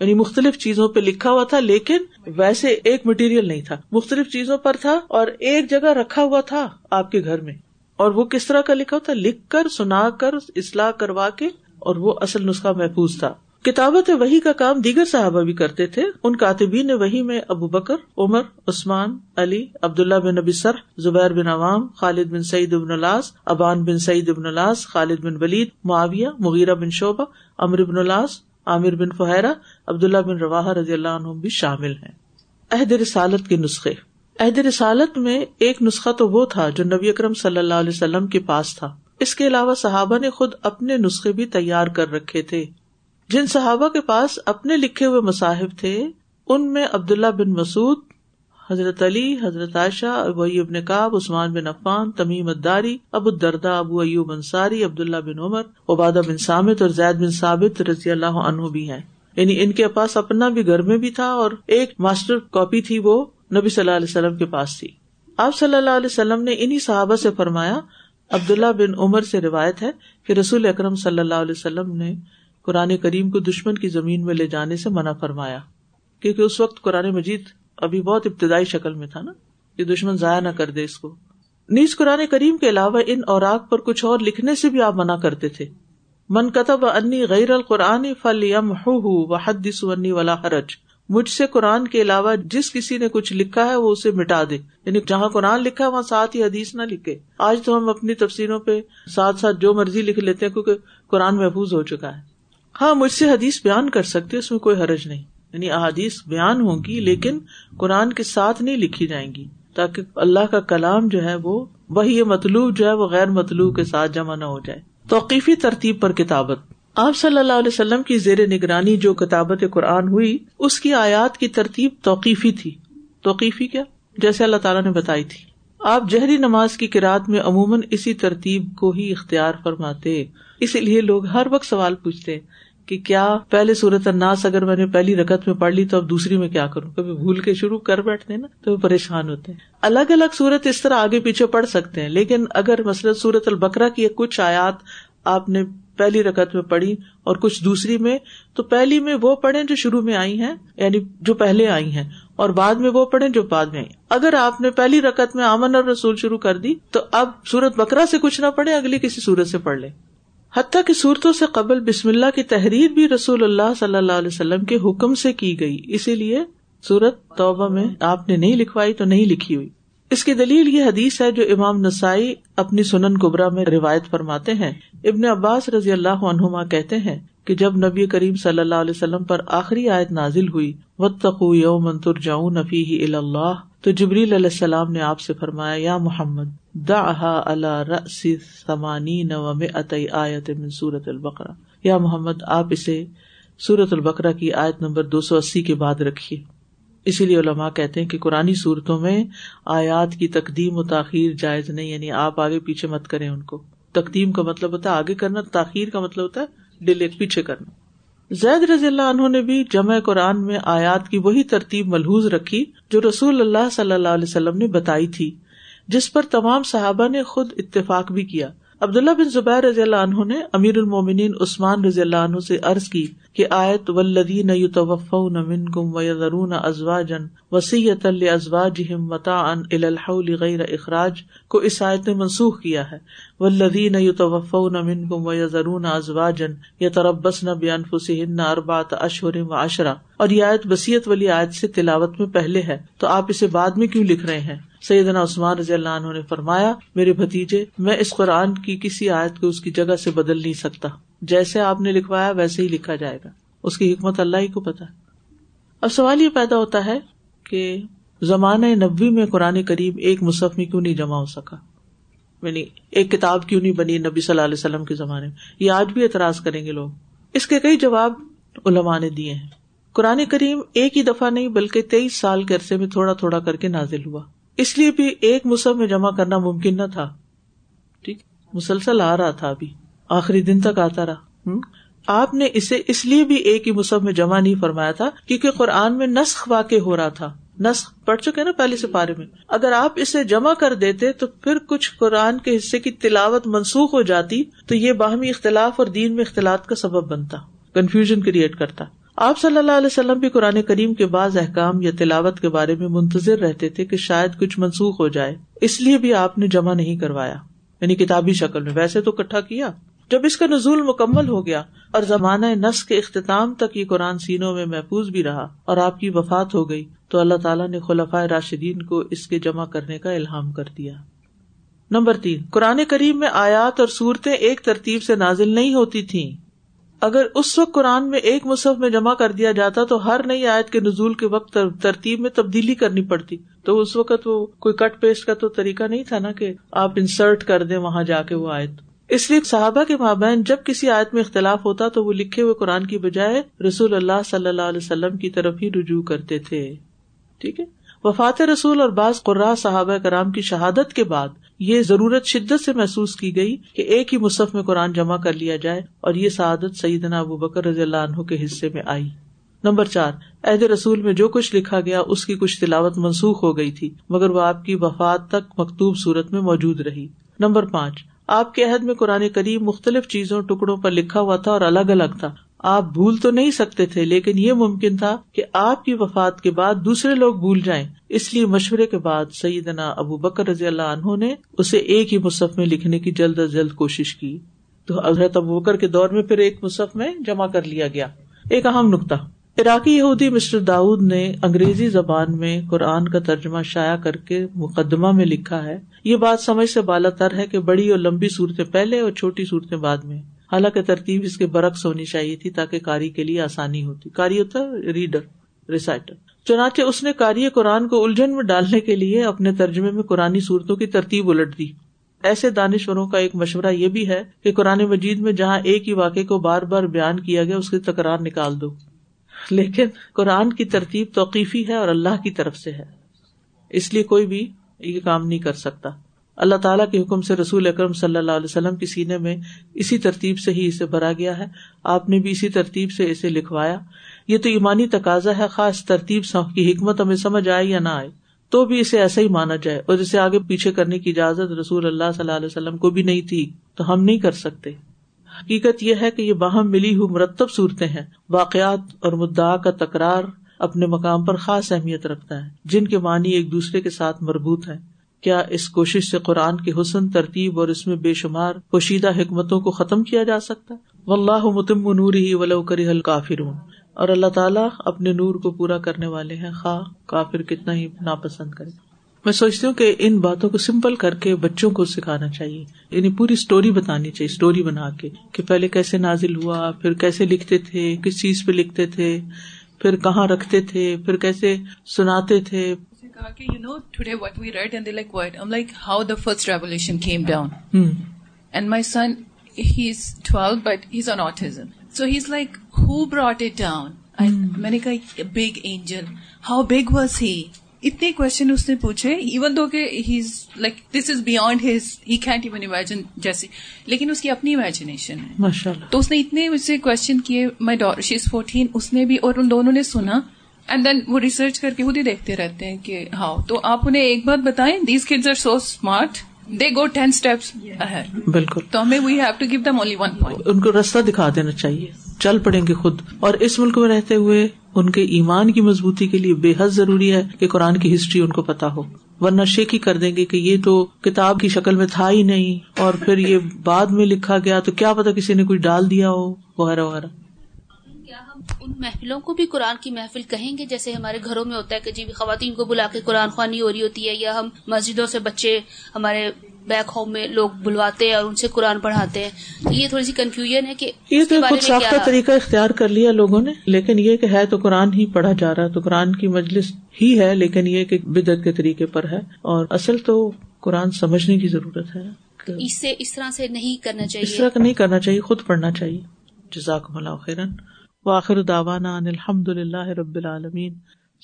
یعنی مختلف چیزوں پہ لکھا ہوا تھا لیکن ویسے ایک مٹیریل نہیں تھا. مختلف چیزوں پر تھا اور ایک جگہ رکھا ہوا تھا آپ کے گھر میں. اور وہ کس طرح کا لکھا ہوا تھا؟ لکھ کر، سنا کر، اصلاح کروا کے، اور وہ اصل نسخہ محفوظ تھا. کتابت وحی کا کام دیگر صحابہ بھی کرتے تھے. ان کاتبین وحی میں ابو بکر، عمر، عثمان، علی، عبداللہ بن ابی سرح، زبیر بن عوام، خالد بن سعید بن العاص، ابان بن سعید بن العاص، خالد بن ولید، معاویہ، مغیرہ بن شعبہ، عمرو بن العاص، عامر بن فہیرہ، عبداللہ بن رواحہ رضی اللہ عنہ بھی شامل ہیں. عہد رسالت کے نسخے، عہد رسالت میں ایک نسخہ تو وہ تھا جو نبی اکرم صلی اللہ علیہ وسلم کے پاس تھا. اس کے علاوہ صحابہ نے خود اپنے نسخے بھی تیار کر رکھے تھے جن صحابہ کے پاس اپنے لکھے ہوئے مصاحب تھے ان میں عبداللہ بن مسعود، حضرت علی، حضرت عائشہ، ابو ایوب بن کعب، عثمان بن عفان، تمیم الداری، ابو الدرداء، ابو ایوب انصاری، عبداللہ بن عمر، عبادہ بن صامت اور زید بن ثابت رضی اللہ عنہ بھی ہیں. یعنی ان کے پاس اپنا بھی گھر میں بھی تھا اور ایک ماسٹر کاپی تھی وہ نبی صلی اللہ علیہ وسلم کے پاس تھی. آپ صلی اللہ علیہ وسلم نے انہی صحابہ سے فرمایا، عبداللہ بن عمر سے روایت ہے کہ رسول اکرم صلی اللہ علیہ وسلم نے قرآن کریم کو دشمن کی زمین میں لے جانے سے منع فرمایا، کیونکہ اس وقت قرآن مجید ابھی بہت ابتدائی شکل میں تھا نا، کہ دشمن ضائع نہ کر دے اس کو. نیز قرآن کریم کے علاوہ ان اوراق پر کچھ اور لکھنے سے بھی آپ منع کرتے تھے. من کتب انی غیر القرآن فلیمحوہ وحدثوا عنی ولا حرج، مجھ سے قرآن کے علاوہ جس کسی نے کچھ لکھا ہے وہ اسے مٹا دے. یعنی جہاں قرآن لکھا ہے وہاں ساتھ ہی حدیث نہ لکھے. آج تو ہم اپنی تفسیروں پہ ساتھ ساتھ جو مرضی لکھ لیتے ہیں کیونکہ قرآن محفوظ ہو چکا ہے. ہاں مجھ سے حدیث بیان کر سکتے، اس میں کوئی حرج نہیں، یعنی احادیث بیان ہوں گی لیکن قرآن کے ساتھ نہیں لکھی جائیں گی، تاکہ اللہ کا کلام جو ہے وہ وہی مطلوب جو ہے وہ غیر مطلوب کے ساتھ جمع نہ ہو جائے. توقیفی ترتیب پر کتابت، آپ صلی اللہ علیہ وسلم کی زیر نگرانی جو کتابت قرآن ہوئی اس کی آیات کی ترتیب توقیفی تھی. توقیفی کیا؟ جیسے اللہ تعالیٰ نے بتائی تھی. آپ جہری نماز کی قرات میں عموماً اسی ترتیب کو ہی اختیار فرماتے، اسی لیے لوگ ہر وقت سوال پوچھتے کہ کیا پہلے سورۃ الناس اگر میں نے پہلی رکعت میں پڑھ لی تو اب دوسری میں کیا کروں؟ کبھی بھول کے شروع کر بیٹھتے ہیں نا، تو پریشان ہوتے ہیں. الگ الگ سورت اس طرح آگے پیچھے پڑھ سکتے ہیں، لیکن اگر مثلا سورۃ البقرہ کی کچھ آیات آپ نے پہلی رکعت میں پڑھی اور کچھ دوسری میں، تو پہلی میں وہ پڑھیں جو شروع میں آئی ہیں، یعنی جو پہلے آئی ہیں، اور بعد میں وہ پڑھیں جو بعد میں آئی. اگر آپ نے پہلی رکعت میں آمن اور رسول شروع کر دی تو اب سورۃ بقرہ سے کچھ نہ پڑھیں، اگلی کسی سورت سے پڑھ لیں. حتیٰ کہ صورتوں سے قبل بسم اللہ کی تحریر بھی رسول اللہ صلی اللہ علیہ وسلم کے حکم سے کی گئی، اسی لیے سورۃ توبہ میں آپ نے نہیں لکھوائی تو نہیں لکھی ہوئی. اس کی دلیل یہ حدیث ہے جو امام نسائی اپنی سنن کبریٰ میں روایت فرماتے ہیں. ابن عباس رضی اللہ عنہما کہتے ہیں کہ جب نبی کریم صلی اللہ علیہ وسلم پر آخری آیت نازل ہوئی واتقوا یوما ترجعون فیہ الی اللہ، تو جبریل علیہ السلام نے آپ سے فرمایا، یا محمد دعہا علی رأس ثمانین و مئت آیت من سورۃ البقرہ، یا محمد آپ اسے سورۃ البقرہ کی آیت نمبر دو سو اسی کے بعد رکھیے. اسی لیے علماء کہتے ہیں کہ قرآنی صورتوں میں آیات کی تقدیم و تاخیر جائز نہیں، یعنی آپ آگے پیچھے مت کریں ان کو. تقدیم کا مطلب ہوتا ہے آگے کرنا، تاخیر کا مطلب ہوتا ہے ڈیلے، پیچھے کرنا. زید رضی اللہ عنہ نے بھی جمع قرآن میں آیات کی وہی ترتیب ملحوظ رکھی جو رسول اللہ صلی اللہ علیہ وسلم نے بتائی تھی، جس پر تمام صحابہ نے خود اتفاق بھی کیا. عبداللہ بن زبیر رضی اللہ عنہ نے امیر المومنین عثمان رضی اللہ عنہ سے عرض کی کہ آیت والذین یتوفون منکم ویذرون ازواجا وصیۃ لازواجہم متاعا الی الحول غیر اخراج کو اس آیت نے منسوخ کیا ہے. والذین یتوفون منکم ویذرون ازواجا یتربصن بانفسہن اربعۃ اشہر وعشرا، اور یہ آیت وصیت والی آیت سے تلاوت میں پہلے ہے، تو آپ اسے بعد میں کیوں لکھ رہے ہیں؟ سیدنا عثمان رضی اللہ عنہ نے فرمایا، میرے بھتیجے میں اس قرآن کی کسی آیت کو اس کی جگہ سے بدل نہیں سکتا، جیسے آپ نے لکھوایا ویسے ہی لکھا جائے گا، اس کی حکمت اللہ ہی کو پتہ ہے. اب سوال یہ پیدا ہوتا ہے کہ زمانہ نبوی میں قرآن کریم ایک مصحف میں کیوں نہیں جمع ہو سکا، یعنی ایک کتاب کیوں نہیں بنی نبی صلی اللہ علیہ وسلم کے زمانے میں؟ یہ آج بھی اعتراض کریں گے لوگ. اس کے کئی جواب علماء نے دیے ہیں. قرآن کریم ایک ہی دفعہ نہیں بلکہ تیئیس سال کے عرصے میں تھوڑا تھوڑا کر کے نازل ہوا، اس لیے بھی ایک مصحف میں جمع کرنا ممکن نہ تھا. ٹھیک، مسلسل آ رہا تھا، ابھی آخری دن تک آتا رہا. آپ نے اسے اس لیے بھی ایک ہی مصحف میں جمع نہیں فرمایا تھا کیونکہ قرآن میں نسخ واقع ہو رہا تھا. نسخ پڑھ چکے نا پہلے سے پارے میں. اگر آپ اسے جمع کر دیتے تو پھر کچھ قرآن کے حصے کی تلاوت منسوخ ہو جاتی، تو یہ باہمی اختلاف اور دین میں اختلاط کا سبب بنتا، کنفیوژن کریٹ کرتا. آپ صلی اللہ علیہ وسلم بھی قرآن کریم کے بعض احکام یا تلاوت کے بارے میں منتظر رہتے تھے کہ شاید کچھ منسوخ ہو جائے، اس لیے بھی آپ نے جمع نہیں کروایا، یعنی کتابی شکل میں. ویسے تو اکٹھا کیا. جب اس کا نزول مکمل ہو گیا اور زمانہ نسخ کے اختتام تک یہ قرآن سینوں میں محفوظ بھی رہا اور آپ کی وفات ہو گئی، تو اللہ تعالیٰ نے خلفائے راشدین کو اس کے جمع کرنے کا الہام کر دیا. نمبر تین، قرآن کریم میں آیات اور صورتیں ایک ترتیب سے نازل نہیں ہوتی تھیں. اگر اس وقت قرآن میں ایک مصحف میں جمع کر دیا جاتا تو ہر نئی آیت کے نزول کے وقت ترتیب میں تبدیلی کرنی پڑتی. تو اس وقت وہ کوئی کٹ پیسٹ کا تو طریقہ نہیں تھا نا کہ آپ انسرٹ کر دیں وہاں جا کے وہ آیت. اس لیے صحابہ کے مابین جب کسی آیت میں اختلاف ہوتا تو وہ لکھے ہوئے قرآن کی بجائے رسول اللہ صلی اللہ علیہ وسلم کی طرف ہی رجوع کرتے تھے. ٹھیک ہے. وفات رسول اور بعض قراء صحابہ کرام کی شہادت کے بعد یہ ضرورت شدت سے محسوس کی گئی کہ ایک ہی مصحف میں قرآن جمع کر لیا جائے, اور یہ سعادت سیدنا ابو بکر رضی اللہ عنہ کے حصے میں آئی. نمبر چار, عہد رسول میں جو کچھ لکھا گیا اس کی کچھ تلاوت منسوخ ہو گئی تھی مگر وہ آپ کی وفات تک مکتوب صورت میں موجود رہی. نمبر پانچ, آپ کے عہد میں قرآن کریم مختلف چیزوں ٹکڑوں پر لکھا ہوا تھا اور الگ الگ تھا. آپ بھول تو نہیں سکتے تھے لیکن یہ ممکن تھا کہ آپ کی وفات کے بعد دوسرے لوگ بھول جائیں, اس لیے مشورے کے بعد سیدنا ابو بکر رضی اللہ عنہ نے اسے ایک ہی مصحف میں لکھنے کی جلد از جلد کوشش کی, تو حضرت ابو بکر کے دور میں پھر ایک مصحف میں جمع کر لیا گیا. ایک اہم نقطہ, عراقی یہودی مسٹر داؤد نے انگریزی زبان میں قرآن کا ترجمہ شائع کر کے مقدمہ میں لکھا ہے. یہ بات سمجھ سے بالاتر ہے کہ بڑی اور لمبی صورتیں پہلے اور چھوٹی صورتیں بعد میں, حالانکہ ترتیب اس کے برعکس ہونی چاہیے تھی تاکہ قاری کے لیے آسانی ہوتی. قاری ہوتا ریڈر, ریسائٹر. چنانچہ اس نے قاری قرآن کو الجھن میں ڈالنے کے لیے اپنے ترجمے میں قرآنی صورتوں کی ترتیب الٹ دی. ایسے دانشوروں کا ایک مشورہ یہ بھی ہے کہ قرآن مجید میں جہاں ایک ہی واقعے کو بار بار بیان کیا گیا اس کی تکرار نکال دو, لیکن قرآن کی ترتیب توقیفی ہے اور اللہ کی طرف سے ہے, اس لیے کوئی بھی یہ کام نہیں کر سکتا. اللہ تعالیٰ کے حکم سے رسول اکرم صلی اللہ علیہ وسلم کے سینے میں اسی ترتیب سے ہی اسے بھرا گیا ہے, آپ نے بھی اسی ترتیب سے اسے لکھوایا. یہ تو ایمانی تقاضا ہے, خاص ترتیب کی حکمت ہمیں سمجھ آئے یا نہ آئے تو بھی اسے ایسا ہی مانا جائے, اور اسے آگے پیچھے کرنے کی اجازت رسول اللہ صلی اللہ علیہ وسلم کو بھی نہیں تھی تو ہم نہیں کر سکتے. حقیقت یہ ہے کہ یہ باہم ملی ہوئی مرتب صورتیں ہیں. واقعات اور مدعا کا تکرار اپنے مقام پر خاص اہمیت رکھتا ہے, جن کے معنی ایک دوسرے کے ساتھ مربوط ہیں. کیا اس کوشش سے قرآن کے حسن ترتیب اور اس میں بے شمار پوشیدہ حکمتوں کو ختم کیا جا سکتا؟ واللہ متم نورہ ولو کرہ الکافرون, اور اللہ تعالیٰ اپنے نور کو پورا کرنے والے ہیں خواہ کافر کتنا ہی ناپسند کرے. میں سوچتی ہوں کہ ان باتوں کو سمپل کر کے بچوں کو سکھانا چاہیے, یعنی پوری سٹوری بتانی چاہیے, سٹوری بنا کے کہ پہلے کیسے نازل ہوا, پھر کیسے لکھتے تھے, کس چیز پہ لکھتے تھے, پھر کہاں رکھتے تھے, پھر کیسے سناتے تھے. Okay, you know, today what we read and they're like, what? I'm like, how the first revelation came down. Hmm. And my son, he's twelve, but he's on autism. So he's like, who brought it down? I said, a big angel. How big was he? Itne question usne puche, even though ke he's like, this is beyond his, he can't even imagine, jaise, lekin uski apni imagination hai. MashaAllah. To usne itne usse question kiye, my daughter, she's fourteen, usne bhi, aur un dono ne suna. And then وہ research کر کے خود ہی دیکھتے رہتے ہیں کہ how. تو آپ انہیں ایک بات بتائیں, these kids are so smart, they go ten steps ahead. بالکل. تو ہمیں we have to give them only one point. ان کو راستہ دکھا دینا چاہیے, چل پڑیں گے خود. اور اس ملک میں رہتے ہوئے ان کے ایمان کی مضبوطی کے لیے بے حد ضروری ہے کہ قرآن کی ہسٹری ان کو پتہ ہو, ورنہ شیک ہی کر دیں گے کہ یہ تو کتاب کی شکل میں تھا ہی نہیں, اور پھر یہ بعد میں لکھا گیا تو کیا پتا کسی نے کوئی ڈال دیا ہو, وغیرہ وغیرہ. ان محفلوں کو بھی قرآن کی محفل کہیں گے, جیسے ہمارے گھروں میں ہوتا ہے کہ جی خواتین کو بلا کے قرآن خوانی ہو رہی ہوتی ہے, یا ہم مسجدوں سے بچے ہمارے بیک ہوم میں لوگ بلواتے ہیں اور ان سے قرآن پڑھاتے ہیں. یہ تھوڑی سی کنفیوژن ہے کہ یہ تو خود ساختہ طریقہ اختیار کر لیا لوگوں نے, لیکن یہ کہ ہے تو قرآن ہی پڑھا جا رہا ہے, تو قرآن کی مجلس ہی ہے, لیکن یہ کہ بدعت کے طریقے پر ہے, اور اصل تو قرآن سمجھنے کی ضرورت ہے. اس سے اس طرح سے نہیں کرنا چاہیے, اس طرح نہیں کرنا چاہیے, خود پڑھنا چاہیے. جزاکم اللہ خیرن. وآخر دعوانا ان الحمد للہ رب العالمین.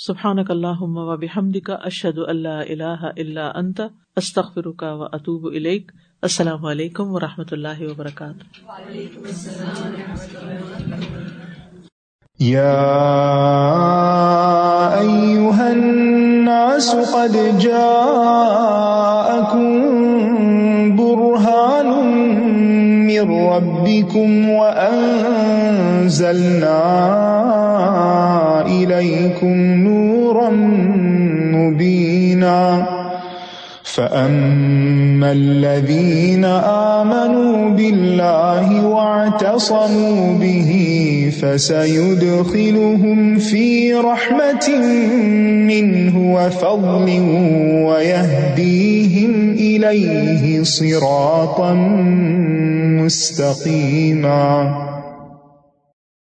سبحانک اللہم و بحمدک, اشہد ان لا الہ الا انت, استغفرک و اتوب الیک. السلام علیکم و رحمۃ اللہ وبرکاتہ. یا ایھا الناس قد جاءکم برہان من ربکم وان أنزلنا إليكم نورا مبينا فأما الذين آمنوا بالله واعتصموا به فسيدخلهم في رحمة منه وفضل ويهديهم إليه صراطا مستقيما.